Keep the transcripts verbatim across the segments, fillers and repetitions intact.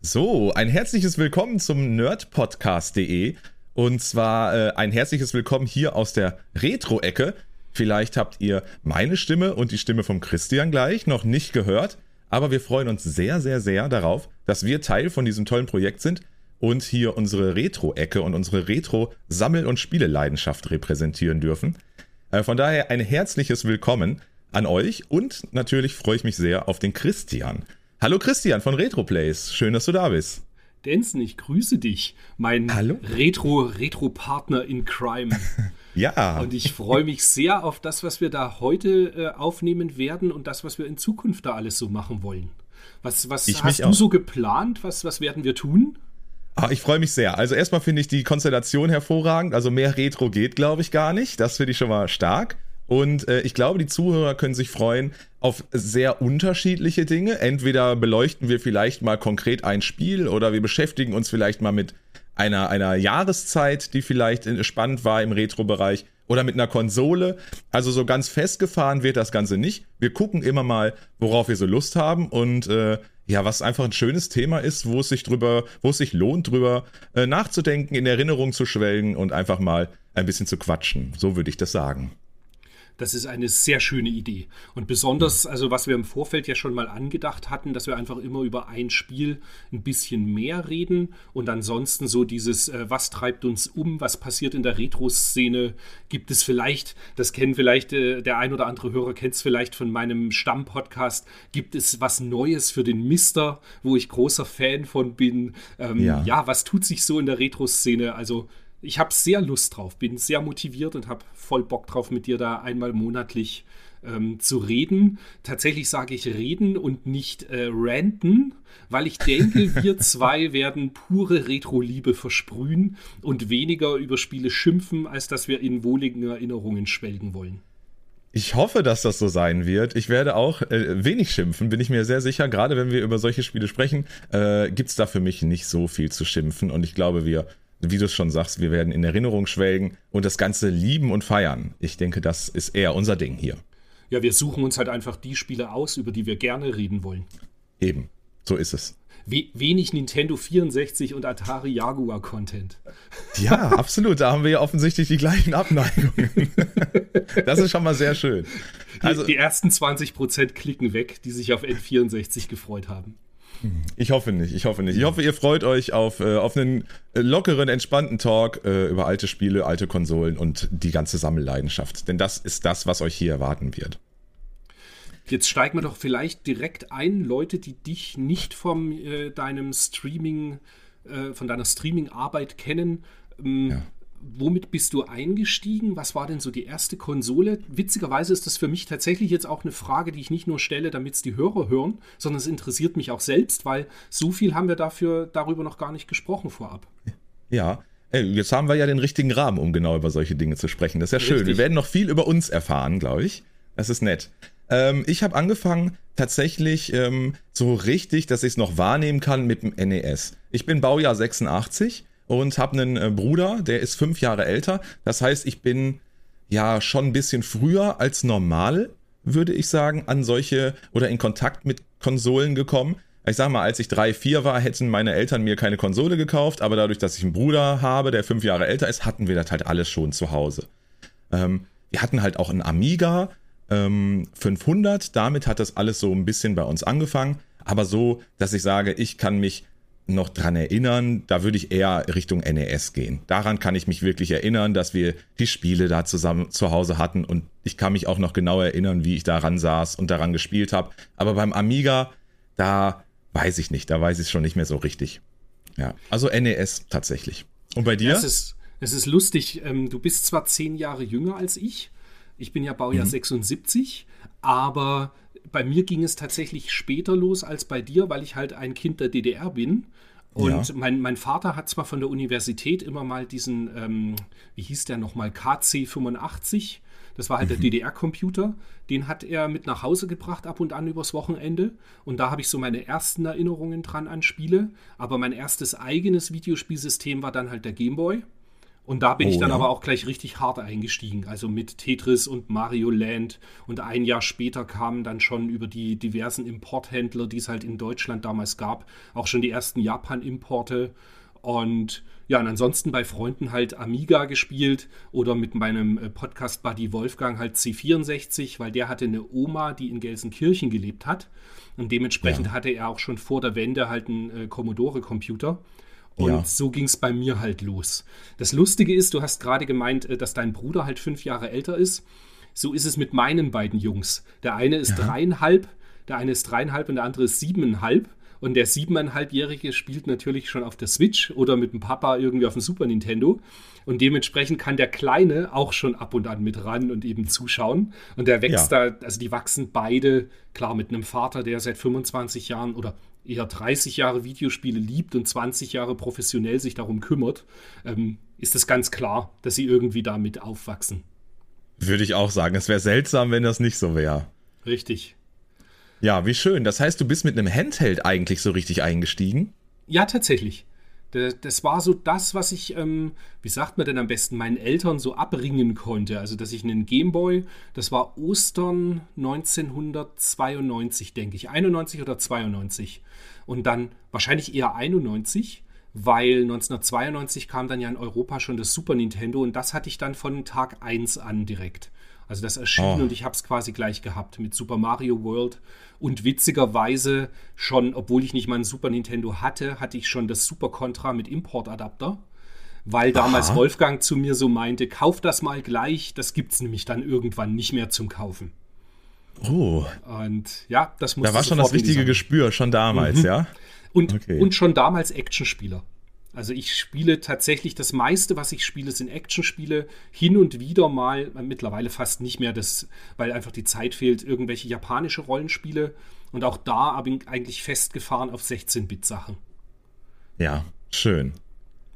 So, ein herzliches Willkommen zum nerdpodcast punkt de und zwar äh, ein herzliches Willkommen hier aus der Retro-Ecke. Vielleicht habt ihr meine Stimme und die Stimme von Christian gleich noch nicht gehört, aber wir freuen uns sehr, sehr, sehr darauf, dass wir Teil von diesem tollen Projekt sind und hier unsere Retro-Ecke und unsere Retro-Sammel- und Spieleleidenschaft repräsentieren dürfen. Äh, von daher ein herzliches Willkommen an euch und natürlich freue ich mich sehr auf den Christian. Hallo Christian von RetroPlays, schön, dass du da bist. Denzen, ich grüße dich, mein Hallo? Retro, Retro-Partner in Crime. Ja. Und ich freue mich sehr auf das, was wir da heute äh, aufnehmen werden und das, was wir in Zukunft da alles so machen wollen. Was, was hast du so geplant? Was, was werden wir tun? Ah, ich freue mich sehr. Also erstmal finde ich die Konstellation hervorragend. Also mehr Retro geht, glaube ich, gar nicht. Das finde ich schon mal stark. Und äh, ich glaube, die Zuhörer können sich freuen auf sehr unterschiedliche Dinge. Entweder beleuchten wir vielleicht mal konkret ein Spiel oder wir beschäftigen uns vielleicht mal mit einer, einer Jahreszeit, die vielleicht spannend war im Retro-Bereich oder mit einer Konsole. Also so ganz festgefahren wird das Ganze nicht. Wir gucken immer mal, worauf wir so Lust haben und äh, ja, was einfach ein schönes Thema ist, wo es sich drüber, wo es sich lohnt, drüber äh, nachzudenken, in Erinnerung zu schwelgen und einfach mal ein bisschen zu quatschen. So würde ich das sagen. Das ist eine sehr schöne Idee. Und besonders, also was wir im Vorfeld ja schon mal angedacht hatten, dass wir einfach immer über ein Spiel ein bisschen mehr reden und ansonsten so dieses, äh, was treibt uns um, was passiert in der Retro-Szene, gibt es vielleicht, das kennen vielleicht, äh, der ein oder andere Hörer kennt es vielleicht von meinem Stammpodcast, gibt es was Neues für den Mister, wo ich großer Fan von bin. Ähm, ja. ja, was tut sich so in der Retro-Szene? Also ich habe sehr Lust drauf, bin sehr motiviert und habe voll Bock drauf, mit dir da einmal monatlich ähm, zu reden. Tatsächlich sage ich reden und nicht äh, ranten, weil ich denke, wir zwei werden pure Retro-Liebe versprühen und weniger über Spiele schimpfen, als dass wir in wohligen Erinnerungen schwelgen wollen. Ich hoffe, dass das so sein wird. Ich werde auch äh, wenig schimpfen, bin ich mir sehr sicher. Gerade wenn wir über solche Spiele sprechen, äh, gibt es da für mich nicht so viel zu schimpfen und ich glaube, wir... Wie du es schon sagst, wir werden in Erinnerung schwelgen und das Ganze lieben und feiern. Ich denke, das ist eher unser Ding hier. Ja, wir suchen uns halt einfach die Spiele aus, über die wir gerne reden wollen. Eben, so ist es. We- wenig Nintendo vierundsechzig und Atari Jaguar Content. Ja, absolut. Da haben wir ja offensichtlich die gleichen Abneigungen. Das ist schon mal sehr schön. Also, die, die ersten zwanzig Prozent klicken weg, die sich auf N vierundsechzig gefreut haben. Ich hoffe nicht, ich hoffe nicht. Ich hoffe, ihr freut euch auf, äh, auf einen lockeren, entspannten Talk äh, über alte Spiele, alte Konsolen und die ganze Sammelleidenschaft. Denn das ist das, was euch hier erwarten wird. Jetzt steigen wir doch vielleicht direkt ein, Leute, die dich nicht vom äh, deinem Streaming, äh, von deiner Streaming-Arbeit kennen. Ähm, ja. Womit bist du eingestiegen? Was war denn so die erste Konsole? Witzigerweise ist das für mich tatsächlich jetzt auch eine Frage, die ich nicht nur stelle, damit es die Hörer hören, sondern es interessiert mich auch selbst, weil so viel haben wir dafür darüber noch gar nicht gesprochen vorab. Ja, jetzt haben wir ja den richtigen Rahmen, um genau über solche Dinge zu sprechen. Das ist ja schön. Richtig. Wir werden noch viel über uns erfahren, glaube ich. Das ist nett. Ähm, ich habe angefangen tatsächlich ähm, so richtig, dass ich es noch wahrnehmen kann mit dem N E S. Ich bin Baujahr sechsundachtzig. Und habe einen Bruder, der ist fünf Jahre älter. Das heißt, ich bin ja schon ein bisschen früher als normal, würde ich sagen, an solche oder in Kontakt mit Konsolen gekommen. Ich sag mal, als ich drei, vier war, hätten meine Eltern mir keine Konsole gekauft. Aber dadurch, dass ich einen Bruder habe, der fünf Jahre älter ist, hatten wir das halt alles schon zu Hause. Ähm, wir hatten halt auch einen Amiga ähm, fünfhundert. Damit hat das alles so ein bisschen bei uns angefangen. Aber so, dass ich sage, ich kann mich... noch dran erinnern, da würde ich eher Richtung N E S gehen. Daran kann ich mich wirklich erinnern, dass wir die Spiele da zusammen zu Hause hatten und ich kann mich auch noch genau erinnern, wie ich daran saß und daran gespielt habe. Aber beim Amiga, da weiß ich nicht, da weiß ich es schon nicht mehr so richtig. Ja, also N E S tatsächlich. Und bei dir? Es ist, es ist lustig, du bist zwar zehn Jahre jünger als ich, ich bin ja Baujahr mhm. sechsundsiebzig, aber bei mir ging es tatsächlich später los als bei dir, weil ich halt ein Kind der D D R bin. Und ja. mein, mein Vater hat zwar von der Universität immer mal diesen, ähm, wie hieß der nochmal, K C fünfundachtzig, das war halt mhm. der D D R-Computer, den hat er mit nach Hause gebracht ab und an übers Wochenende. Und da habe ich so meine ersten Erinnerungen dran an Spiele. Aber mein erstes eigenes Videospielsystem war dann halt der Game Boy. Und da bin oh, ich dann ja. aber auch gleich richtig hart eingestiegen, also mit Tetris und Mario Land. Und ein Jahr später kamen dann schon über die diversen Importhändler, die es halt in Deutschland damals gab, auch schon die ersten Japan-Importe. Und ja, und ansonsten bei Freunden halt Amiga gespielt oder mit meinem Podcast-Buddy Wolfgang halt C vierundsechzig, weil der hatte eine Oma, die in Gelsenkirchen gelebt hat. Und dementsprechend ja. hatte er auch schon vor der Wende halt einen äh, Commodore-Computer. Und ja. so ging es bei mir halt los. Das Lustige ist, du hast gerade gemeint, dass dein Bruder halt fünf Jahre älter ist. So ist es mit meinen beiden Jungs. Der eine ist ja. dreieinhalb, der eine ist dreieinhalb und der andere ist siebeneinhalb. Und der siebeneinhalbjährige spielt natürlich schon auf der Switch oder mit dem Papa irgendwie auf dem Super Nintendo. Und dementsprechend kann der Kleine auch schon ab und an mit ran und eben zuschauen. Und der wächst ja. da, also die wachsen beide, klar, mit einem Vater, der seit fünfundzwanzig Jahren oder eher dreißig Jahre Videospiele liebt und zwanzig Jahre professionell sich darum kümmert, ähm, ist es ganz klar, dass sie irgendwie damit aufwachsen. Würde ich auch sagen. Es wäre seltsam, wenn das nicht so wäre. Richtig. Ja, wie schön. Das heißt, du bist mit einem Handheld eigentlich so richtig eingestiegen? Ja, tatsächlich. Das war so das, was ich, ähm, wie sagt man denn am besten, meinen Eltern so abringen konnte. Also, dass ich einen Gameboy, das war Ostern neunzehnhundertzweiundneunzig, denke ich. einundneunzig oder zweiundneunzig. Und dann wahrscheinlich eher einundneunzig, weil neunzehnhundertzweiundneunzig kam dann ja in Europa schon das Super Nintendo. Und das hatte ich dann von Tag eins an direkt. Also das erschien oh. und ich habe es quasi gleich gehabt mit Super Mario World. Und witzigerweise schon, obwohl ich nicht mal ein Super Nintendo hatte, hatte ich schon das Super Contra mit Importadapter. Weil damals Aha. Wolfgang zu mir so meinte, kauf das mal gleich, das gibt's nämlich dann irgendwann nicht mehr zum Kaufen. Oh. Und ja, das musste ich. Da war schon das richtige Gespür, schon damals, mhm. ja? Und, okay. und schon damals Actionspieler. Also ich spiele tatsächlich, das meiste, was ich spiele, sind Actionspiele. Hin und wieder mal, mittlerweile fast nicht mehr, das, weil einfach die Zeit fehlt, irgendwelche japanische Rollenspiele. Und auch da habe ich eigentlich festgefahren auf sechzehn-Bit-Sachen. Ja, schön.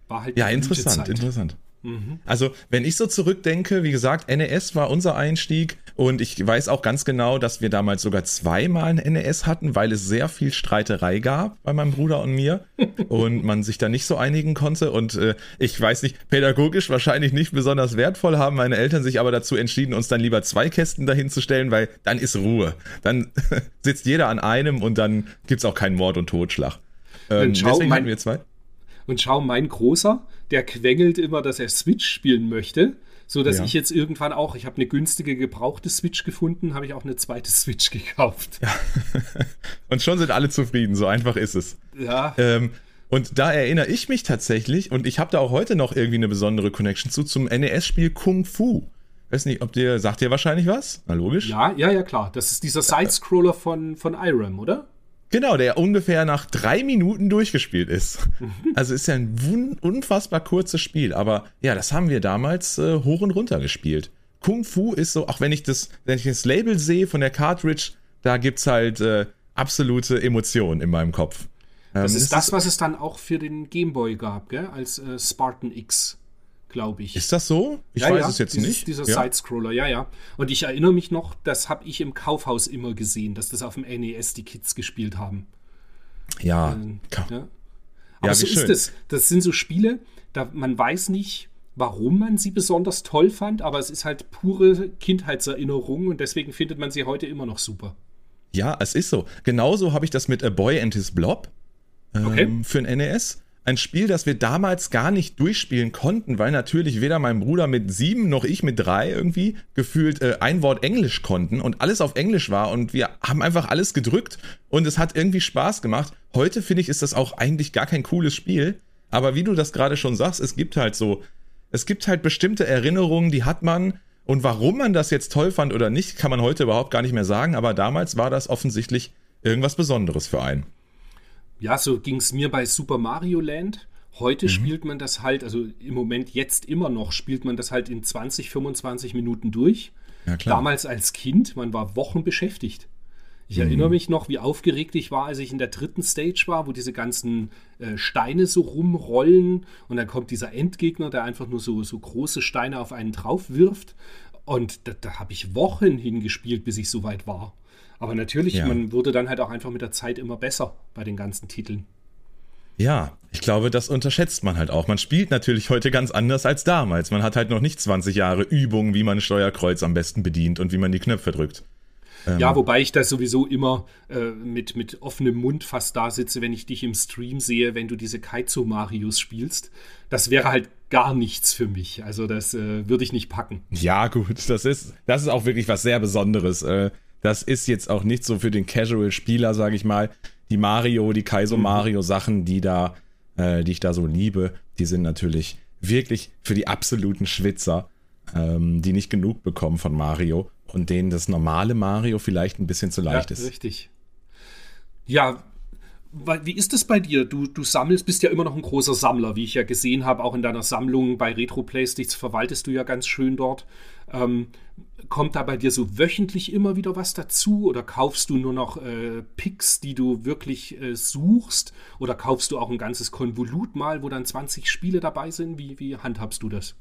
War halt ja, interessant, interessant. Mhm. Also wenn ich so zurückdenke, wie gesagt, N E S war unser Einstieg. Und ich weiß auch ganz genau, dass wir damals sogar zweimal ein N E S hatten, weil es sehr viel Streiterei gab bei meinem Bruder und mir und man sich da nicht so einigen konnte. Und äh, ich weiß nicht, pädagogisch wahrscheinlich nicht besonders wertvoll, haben meine Eltern sich aber dazu entschieden, uns dann lieber zwei Kästen dahin zu stellen, weil dann ist Ruhe. Dann sitzt jeder an einem und dann gibt's auch keinen Mord und Totschlag. Ähm, schau, deswegen hatten wir zwei. Und schau, mein Großer, der quengelt immer, dass er Switch spielen möchte. So, dass ja. ich jetzt irgendwann auch, ich habe eine günstige gebrauchte Switch gefunden, habe ich auch eine zweite Switch gekauft. Ja. Und schon sind alle zufrieden, so einfach ist es. Ja. Ähm, und da erinnere ich mich tatsächlich, und ich habe da auch heute noch irgendwie eine besondere Connection zu, zum N E S-Spiel Kung Fu. Weiß nicht, ob dir, sagt dir wahrscheinlich was? Na logisch. Ja, ja, ja, klar. Das ist dieser Sidescroller von, von I R M, oder? Genau, der ungefähr nach drei Minuten durchgespielt ist. Also ist ja ein wun- unfassbar kurzes Spiel, aber ja, das haben wir damals äh, hoch und runter gespielt. Kung Fu ist so, auch wenn ich das, wenn ich das Label sehe von der Cartridge, da gibt's halt äh, absolute Emotionen in meinem Kopf. Ähm, das ist das, das, was es dann auch für den Game Boy gab, gell? Als äh, Spartan X, glaube ich. Ist das so? Ich ja, weiß ja, es jetzt dieses, nicht. Dieser ja. Sidescroller, ja, ja. Und ich erinnere mich noch, das habe ich im Kaufhaus immer gesehen, dass das auf dem N E S die Kids gespielt haben. Ja. Ähm, ja. Aber ja, so ist es. Das sind so Spiele, da man weiß nicht, warum man sie besonders toll fand, aber es ist halt pure Kindheitserinnerung und deswegen findet man sie heute immer noch super. Ja, es ist so. Genauso habe ich das mit A Boy and His Blob ähm, okay. für den N E S. Ein Spiel, das wir damals gar nicht durchspielen konnten, weil natürlich weder mein Bruder mit sieben noch ich mit drei irgendwie gefühlt äh, ein Wort Englisch konnten und alles auf Englisch war und wir haben einfach alles gedrückt und es hat irgendwie Spaß gemacht. Heute finde ich, ist das auch eigentlich gar kein cooles Spiel, aber wie du das gerade schon sagst, es gibt halt so, es gibt halt bestimmte Erinnerungen, die hat man und warum man das jetzt toll fand oder nicht, kann man heute überhaupt gar nicht mehr sagen, aber damals war das offensichtlich irgendwas Besonderes für einen. Ja, so ging es mir bei Super Mario Land. Heute mhm. spielt man das halt, also im Moment jetzt immer noch, spielt man das halt in zwanzig, fünfundzwanzig Minuten durch. Ja, klar. Damals als Kind, man war Wochen beschäftigt. Ich mhm. erinnere mich noch, wie aufgeregt ich war, als ich in der dritten Stage war, wo diese ganzen äh, Steine so rumrollen und dann kommt dieser Endgegner, der einfach nur so, so große Steine auf einen drauf wirft. Und da, da habe ich Wochen hingespielt, bis ich soweit war. Aber natürlich, ja. man wurde dann halt auch einfach mit der Zeit immer besser bei den ganzen Titeln. Ja, ich glaube, das unterschätzt man halt auch. Man spielt natürlich heute ganz anders als damals. Man hat halt noch nicht zwanzig Jahre Übung, wie man ein Steuerkreuz am besten bedient und wie man die Knöpfe drückt. Ja, wobei ich da sowieso immer äh, mit, mit offenem Mund fast da sitze, wenn ich dich im Stream sehe, wenn du diese Kaizo-Marios spielst. Das wäre halt gar nichts für mich. Also das äh, würde ich nicht packen. Ja gut, das ist, das ist auch wirklich was sehr Besonderes. Äh, das ist jetzt auch nicht so für den Casual-Spieler, sage ich mal. Die Mario, die Kaizo-Mario-Sachen, die, da, äh, die ich da so liebe, die sind natürlich wirklich für die absoluten Schwitzer, ähm, die nicht genug bekommen von Mario. Und denen das normale Mario vielleicht ein bisschen zu leicht ja, ist. Richtig. Ja, wie ist das bei dir? Du, du sammelst, bist ja immer noch ein großer Sammler, wie ich ja gesehen habe, auch in deiner Sammlung bei RetroPlays. Dich verwaltest du ja ganz schön dort. Ähm, kommt da bei dir so wöchentlich immer wieder was dazu? Oder kaufst du nur noch äh, Picks, die du wirklich äh, suchst? Oder kaufst du auch ein ganzes Konvolut mal, wo dann zwanzig Spiele dabei sind? Wie, wie handhabst du das?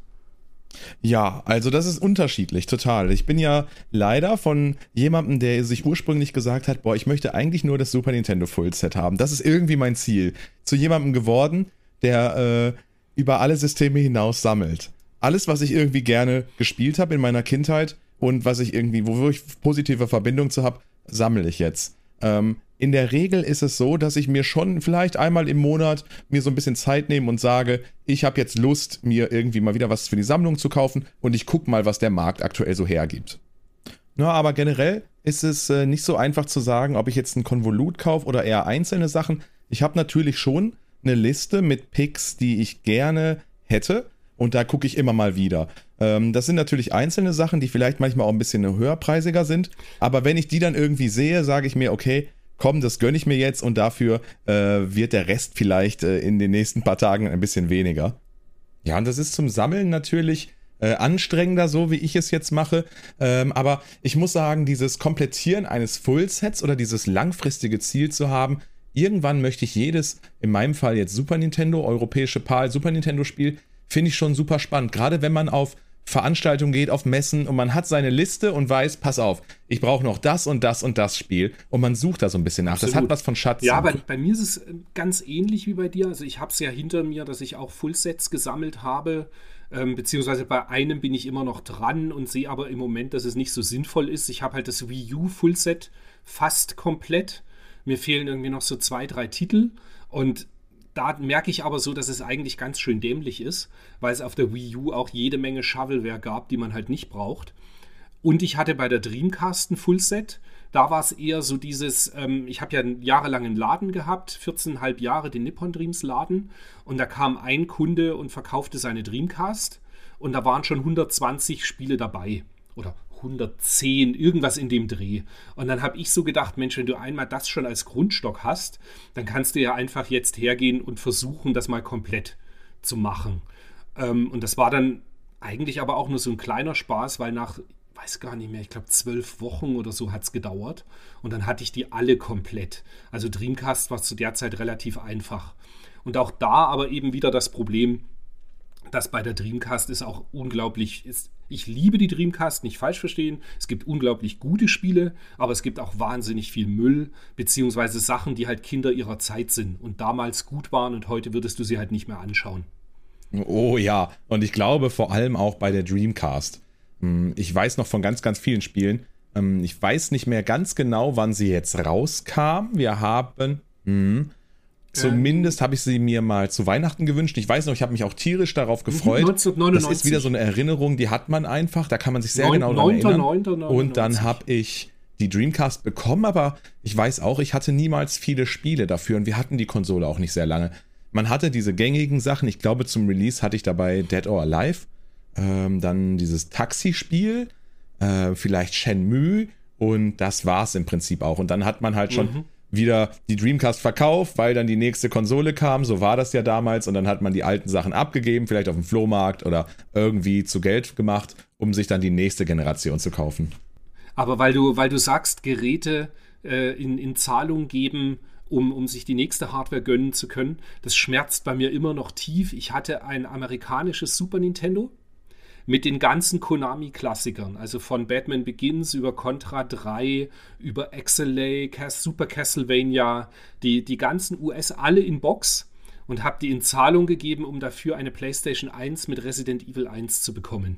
Ja, also das ist unterschiedlich, total. Ich bin ja leider von jemandem, der sich ursprünglich gesagt hat, boah, ich möchte eigentlich nur das Super Nintendo Full-Set haben. Das ist irgendwie mein Ziel. Zu jemandem geworden, der äh, über alle Systeme hinaus sammelt. Alles, was ich irgendwie gerne gespielt habe in meiner Kindheit und was ich irgendwie, wo ich positive Verbindung zu habe, sammle ich jetzt. Ähm, in der Regel ist es so, dass ich mir schon vielleicht einmal im Monat mir so ein bisschen Zeit nehme und sage, ich habe jetzt Lust, mir irgendwie mal wieder was für die Sammlung zu kaufen und ich gucke mal, was der Markt aktuell so hergibt. Na, aber generell ist es äh, nicht so einfach zu sagen, ob ich jetzt ein Konvolut kaufe oder eher einzelne Sachen. Ich habe natürlich schon eine Liste mit Picks, die ich gerne hätte und da gucke ich immer mal wieder. Das sind natürlich einzelne Sachen, die vielleicht manchmal auch ein bisschen höherpreisiger sind. Aber wenn ich die dann irgendwie sehe, sage ich mir, okay, komm, das gönne ich mir jetzt und dafür äh, wird der Rest vielleicht äh, in den nächsten paar Tagen ein bisschen weniger. Ja, und das ist zum Sammeln natürlich äh, anstrengender, so wie ich es jetzt mache. Ähm, aber ich muss sagen, dieses Komplettieren eines Fullsets oder dieses langfristige Ziel zu haben, irgendwann möchte ich jedes, in meinem Fall jetzt Super Nintendo, europäische P A L, Super Nintendo Spiel, finde ich schon super spannend. Gerade wenn man auf Veranstaltungen geht, auf Messen und man hat seine Liste und weiß, pass auf, ich brauche noch das und das und das Spiel und man sucht da so ein bisschen nach. Absolut. Das hat was von Schatz. Ja, bei, bei mir ist es ganz ähnlich wie bei dir. Also ich habe es ja hinter mir, dass ich auch Fullsets gesammelt habe, ähm, beziehungsweise bei einem bin ich immer noch dran und sehe aber im Moment, dass es nicht so sinnvoll ist. Ich habe halt das Wii U Fullset fast komplett. Mir fehlen irgendwie noch so zwei, drei Titel und da merke ich aber so, dass es eigentlich ganz schön dämlich ist, weil es auf der Wii U auch jede Menge Shovelware gab, die man halt nicht braucht. Und ich hatte bei der Dreamcast ein Fullset. Da war es eher so dieses, ähm, ich habe ja jahrelang einen Laden gehabt, vierzehn Komma fünf Jahre, den Nippon Dreams Laden. Und da kam ein Kunde und verkaufte seine Dreamcast. Und da waren schon hundertzwanzig Spiele dabei. Oder hundertzehn, irgendwas in dem Dreh. Und dann habe ich so gedacht, Mensch, wenn du einmal das schon als Grundstock hast, dann kannst du ja einfach jetzt hergehen und versuchen, das mal komplett zu machen. Ähm, und das war dann eigentlich aber auch nur so ein kleiner Spaß, weil nach, ich weiß gar nicht mehr, ich glaube zwölf Wochen oder so hat es gedauert. Und dann hatte ich die alle komplett. Also Dreamcast war zu der Zeit relativ einfach. Und auch da aber eben wieder das Problem, dass bei der Dreamcast ist auch unglaublich ist. Ich liebe die Dreamcast, nicht falsch verstehen. Es gibt unglaublich gute Spiele, aber es gibt auch wahnsinnig viel Müll, beziehungsweise Sachen, die halt Kinder ihrer Zeit sind und damals gut waren und heute würdest du sie halt nicht mehr anschauen. Oh ja, und ich glaube vor allem auch bei der Dreamcast. Ich weiß noch von ganz, ganz vielen Spielen. Ich weiß nicht mehr ganz genau, wann sie jetzt rauskam. Wir haben... Mh, Zumindest habe ich sie mir mal zu Weihnachten gewünscht. Ich weiß noch, ich habe mich auch tierisch darauf gefreut. neunzehnhundertneunundneunzig. Das ist wieder so eine Erinnerung, die hat man einfach. Da kann man sich sehr genau daran erinnern. neunzehnhundertneunundneunzig. Und dann habe ich die Dreamcast bekommen, aber ich weiß auch, ich hatte niemals viele Spiele dafür und wir hatten die Konsole auch nicht sehr lange. Man hatte diese gängigen Sachen. Ich glaube, zum Release hatte ich dabei Dead or Alive. Ähm, dann dieses Taxi-Spiel. Äh, vielleicht Shenmue. Und das war es im Prinzip auch. Und dann hat man halt schon... Mhm. wieder die Dreamcast verkauft, weil dann die nächste Konsole kam, so war das ja damals und dann hat man die alten Sachen abgegeben, vielleicht auf dem Flohmarkt oder irgendwie zu Geld gemacht, um sich dann die nächste Generation zu kaufen. Aber weil du, weil du sagst, Geräte äh, in, in Zahlung geben, um, um sich die nächste Hardware gönnen zu können, das schmerzt bei mir immer noch tief. Ich hatte ein amerikanisches Super Nintendo mit den ganzen Konami-Klassikern, also von Batman Begins über Contra drei, über X L A, Super Castlevania, die, die ganzen U S alle in Box und habe die in Zahlung gegeben, um dafür eine PlayStation eins mit Resident Evil eins zu bekommen.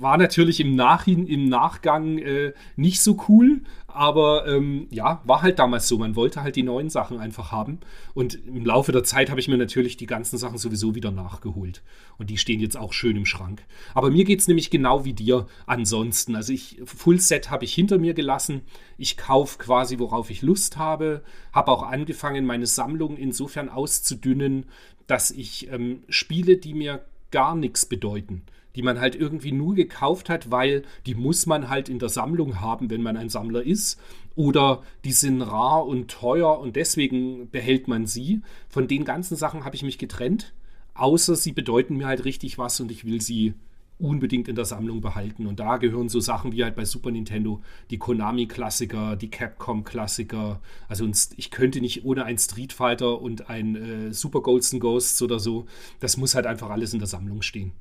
War natürlich im, Nachhin- im Nachgang äh, nicht so cool, aber ähm, ja, war halt damals so. Man wollte halt die neuen Sachen einfach haben. Und im Laufe der Zeit habe ich mir natürlich die ganzen Sachen sowieso wieder nachgeholt. Und die stehen jetzt auch schön im Schrank. Aber mir geht es nämlich genau wie dir ansonsten. Also ich, Full Set habe ich hinter mir gelassen. Ich kaufe quasi, worauf ich Lust habe. Habe auch angefangen, meine Sammlung insofern auszudünnen, dass ich ähm, Spiele, die mir gar nichts bedeuten, die man halt irgendwie nur gekauft hat, weil die muss man halt in der Sammlung haben, wenn man ein Sammler ist. Oder die sind rar und teuer und deswegen behält man sie. Von den ganzen Sachen habe ich mich getrennt, außer sie bedeuten mir halt richtig was und ich will sie unbedingt in der Sammlung behalten. Und da gehören so Sachen wie halt bei Super Nintendo die Konami-Klassiker, die Capcom-Klassiker. Also ich könnte nicht ohne einen Street Fighter und ein äh, Super Ghosts and Ghosts oder so. Das muss halt einfach alles in der Sammlung stehen.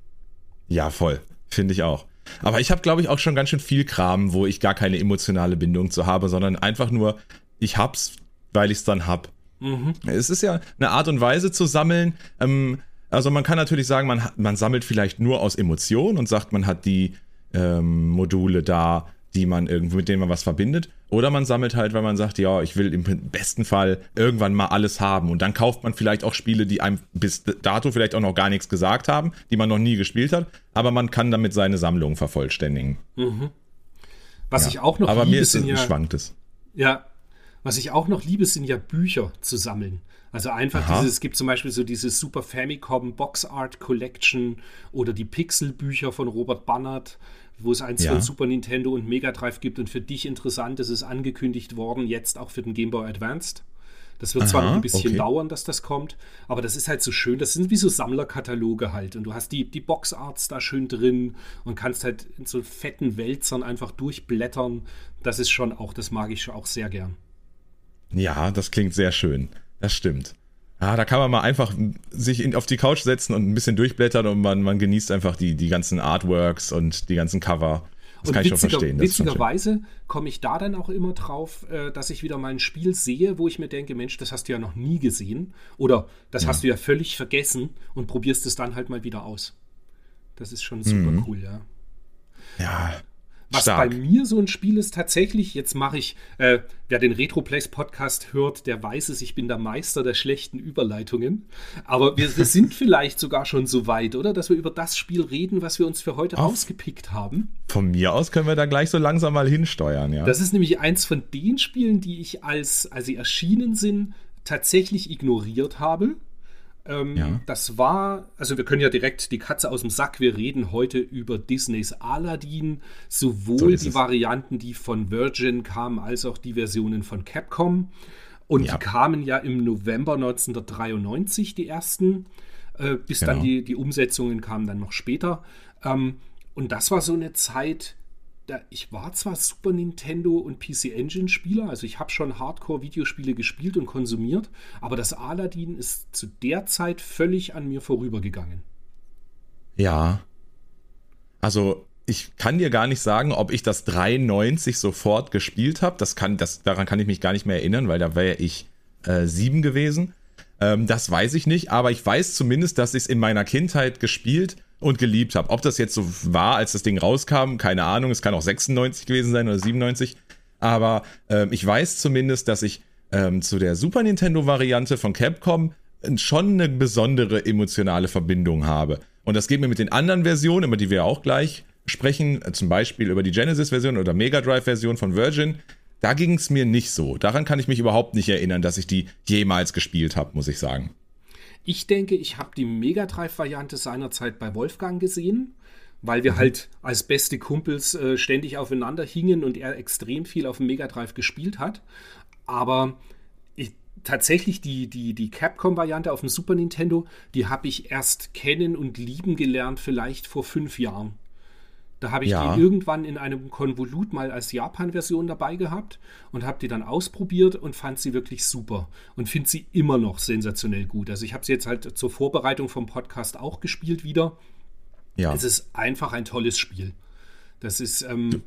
Ja, voll. Finde ich auch. Aber ich habe, glaube ich, auch schon ganz schön viel Kram, wo ich gar keine emotionale Bindung zu habe, sondern einfach nur, ich hab's, weil ich's dann hab. Mhm. Es ist ja eine Art und Weise zu sammeln. Ähm, also man kann natürlich sagen, man, man sammelt vielleicht nur aus Emotionen und sagt, man hat die ähm, Module da, die man irgendwo, mit denen man was verbindet. Oder man sammelt halt, weil man sagt, ja, ich will im besten Fall irgendwann mal alles haben. Und dann kauft man vielleicht auch Spiele, die einem bis dato vielleicht auch noch gar nichts gesagt haben, die man noch nie gespielt hat. Aber man kann damit seine Sammlung vervollständigen. Mhm. Was ja. ich auch noch aber liebe, mir ist es ja, schwankt ja, was ich auch noch liebe, sind ja Bücher zu sammeln. Also einfach Aha. dieses, es gibt zum Beispiel so diese Super Famicom Box Art Collection oder die Pixel-Bücher von Robert Bannert, wo es eins ja. von Super Nintendo und Mega Drive gibt. Und für dich interessant, das ist angekündigt worden, jetzt auch für den Game Boy Advanced. Das wird Aha, zwar noch ein bisschen okay. dauern, dass das kommt, aber das ist halt so schön. Das sind wie so Sammlerkataloge halt. Und du hast die, die Boxarts da schön drin und kannst halt in so fetten Wälzern einfach durchblättern. Das ist schon auch, das mag ich auch sehr gern. Ja, das klingt sehr schön. Das stimmt. Ah, da kann man mal einfach sich in, auf die Couch setzen und ein bisschen durchblättern und man, man genießt einfach die, die ganzen Artworks und die ganzen Cover. Das und kann witziger, ich schon verstehen. Witzigerweise komme ich da dann auch immer drauf, dass ich wieder mal ein Spiel sehe, wo ich mir denke, Mensch, das hast du ja noch nie gesehen oder das ja. hast du ja völlig vergessen und probierst es dann halt mal wieder aus. Das ist schon super mhm. cool, ja. Ja. Was Stark. Bei mir so ein Spiel ist tatsächlich, jetzt mache ich, äh, wer den RetroPlays-Podcast hört, der weiß es, ich bin der Meister der schlechten Überleitungen. Aber wir, wir sind vielleicht sogar schon so weit, oder? Dass wir über das Spiel reden, was wir uns für heute Auf, rausgepickt haben. Von mir aus können wir da gleich so langsam mal hinsteuern, ja. Das ist nämlich eins von den Spielen, die ich, als, als sie erschienen sind, tatsächlich ignoriert habe. Ähm, ja. Das war, also wir können ja direkt die Katze aus dem Sack, wir reden heute über Disneys Aladdin, sowohl so die es. Varianten, die von Virgin kamen, als auch die Versionen von Capcom. Und ja. die kamen ja im November neunzehnhundertdreiundneunzig, die ersten, äh, bis genau. dann die, die Umsetzungen kamen dann noch später. Ähm, und das war so eine Zeit, da ich war zwar Super Nintendo und P C Engine Spieler, also ich habe schon Hardcore-Videospiele gespielt und konsumiert, aber das Aladdin ist zu der Zeit völlig an mir vorübergegangen. Ja, also ich kann dir gar nicht sagen, ob ich das dreiundneunzig sofort gespielt habe, das kann, das, daran kann ich mich gar nicht mehr erinnern, weil da wäre ich äh, sieben gewesen, ähm, das weiß ich nicht, aber ich weiß zumindest, dass ich es in meiner Kindheit gespielt habe und geliebt habe. Ob das jetzt so war, als das Ding rauskam, keine Ahnung. Es kann auch sechsundneunzig gewesen sein oder siebenundneunzig. Aber ähm, ich weiß zumindest, dass ich ähm, zu der Super Nintendo-Variante von Capcom schon eine besondere emotionale Verbindung habe. Und das geht mir mit den anderen Versionen, über die wir auch gleich sprechen, zum Beispiel über die Genesis-Version oder Mega Drive-Version von Virgin, da ging es mir nicht so. Daran kann ich mich überhaupt nicht erinnern, dass ich die jemals gespielt habe, muss ich sagen. Ich denke, ich habe die Mega Drive-Variante seinerzeit bei Wolfgang gesehen, weil wir halt als beste Kumpels äh, ständig aufeinander hingen und er extrem viel auf dem Mega Drive gespielt hat. Aber ich, tatsächlich die, die, die Capcom-Variante auf dem Super Nintendo, die habe ich erst kennen und lieben gelernt, vielleicht vor fünf Jahren. Da habe ich ja. die irgendwann in einem Konvolut mal als Japan-Version dabei gehabt und habe die dann ausprobiert und fand sie wirklich super und finde sie immer noch sensationell gut. Also ich habe sie jetzt halt zur Vorbereitung vom Podcast auch gespielt wieder. Ja. Es ist einfach ein tolles Spiel. Das ist ähm,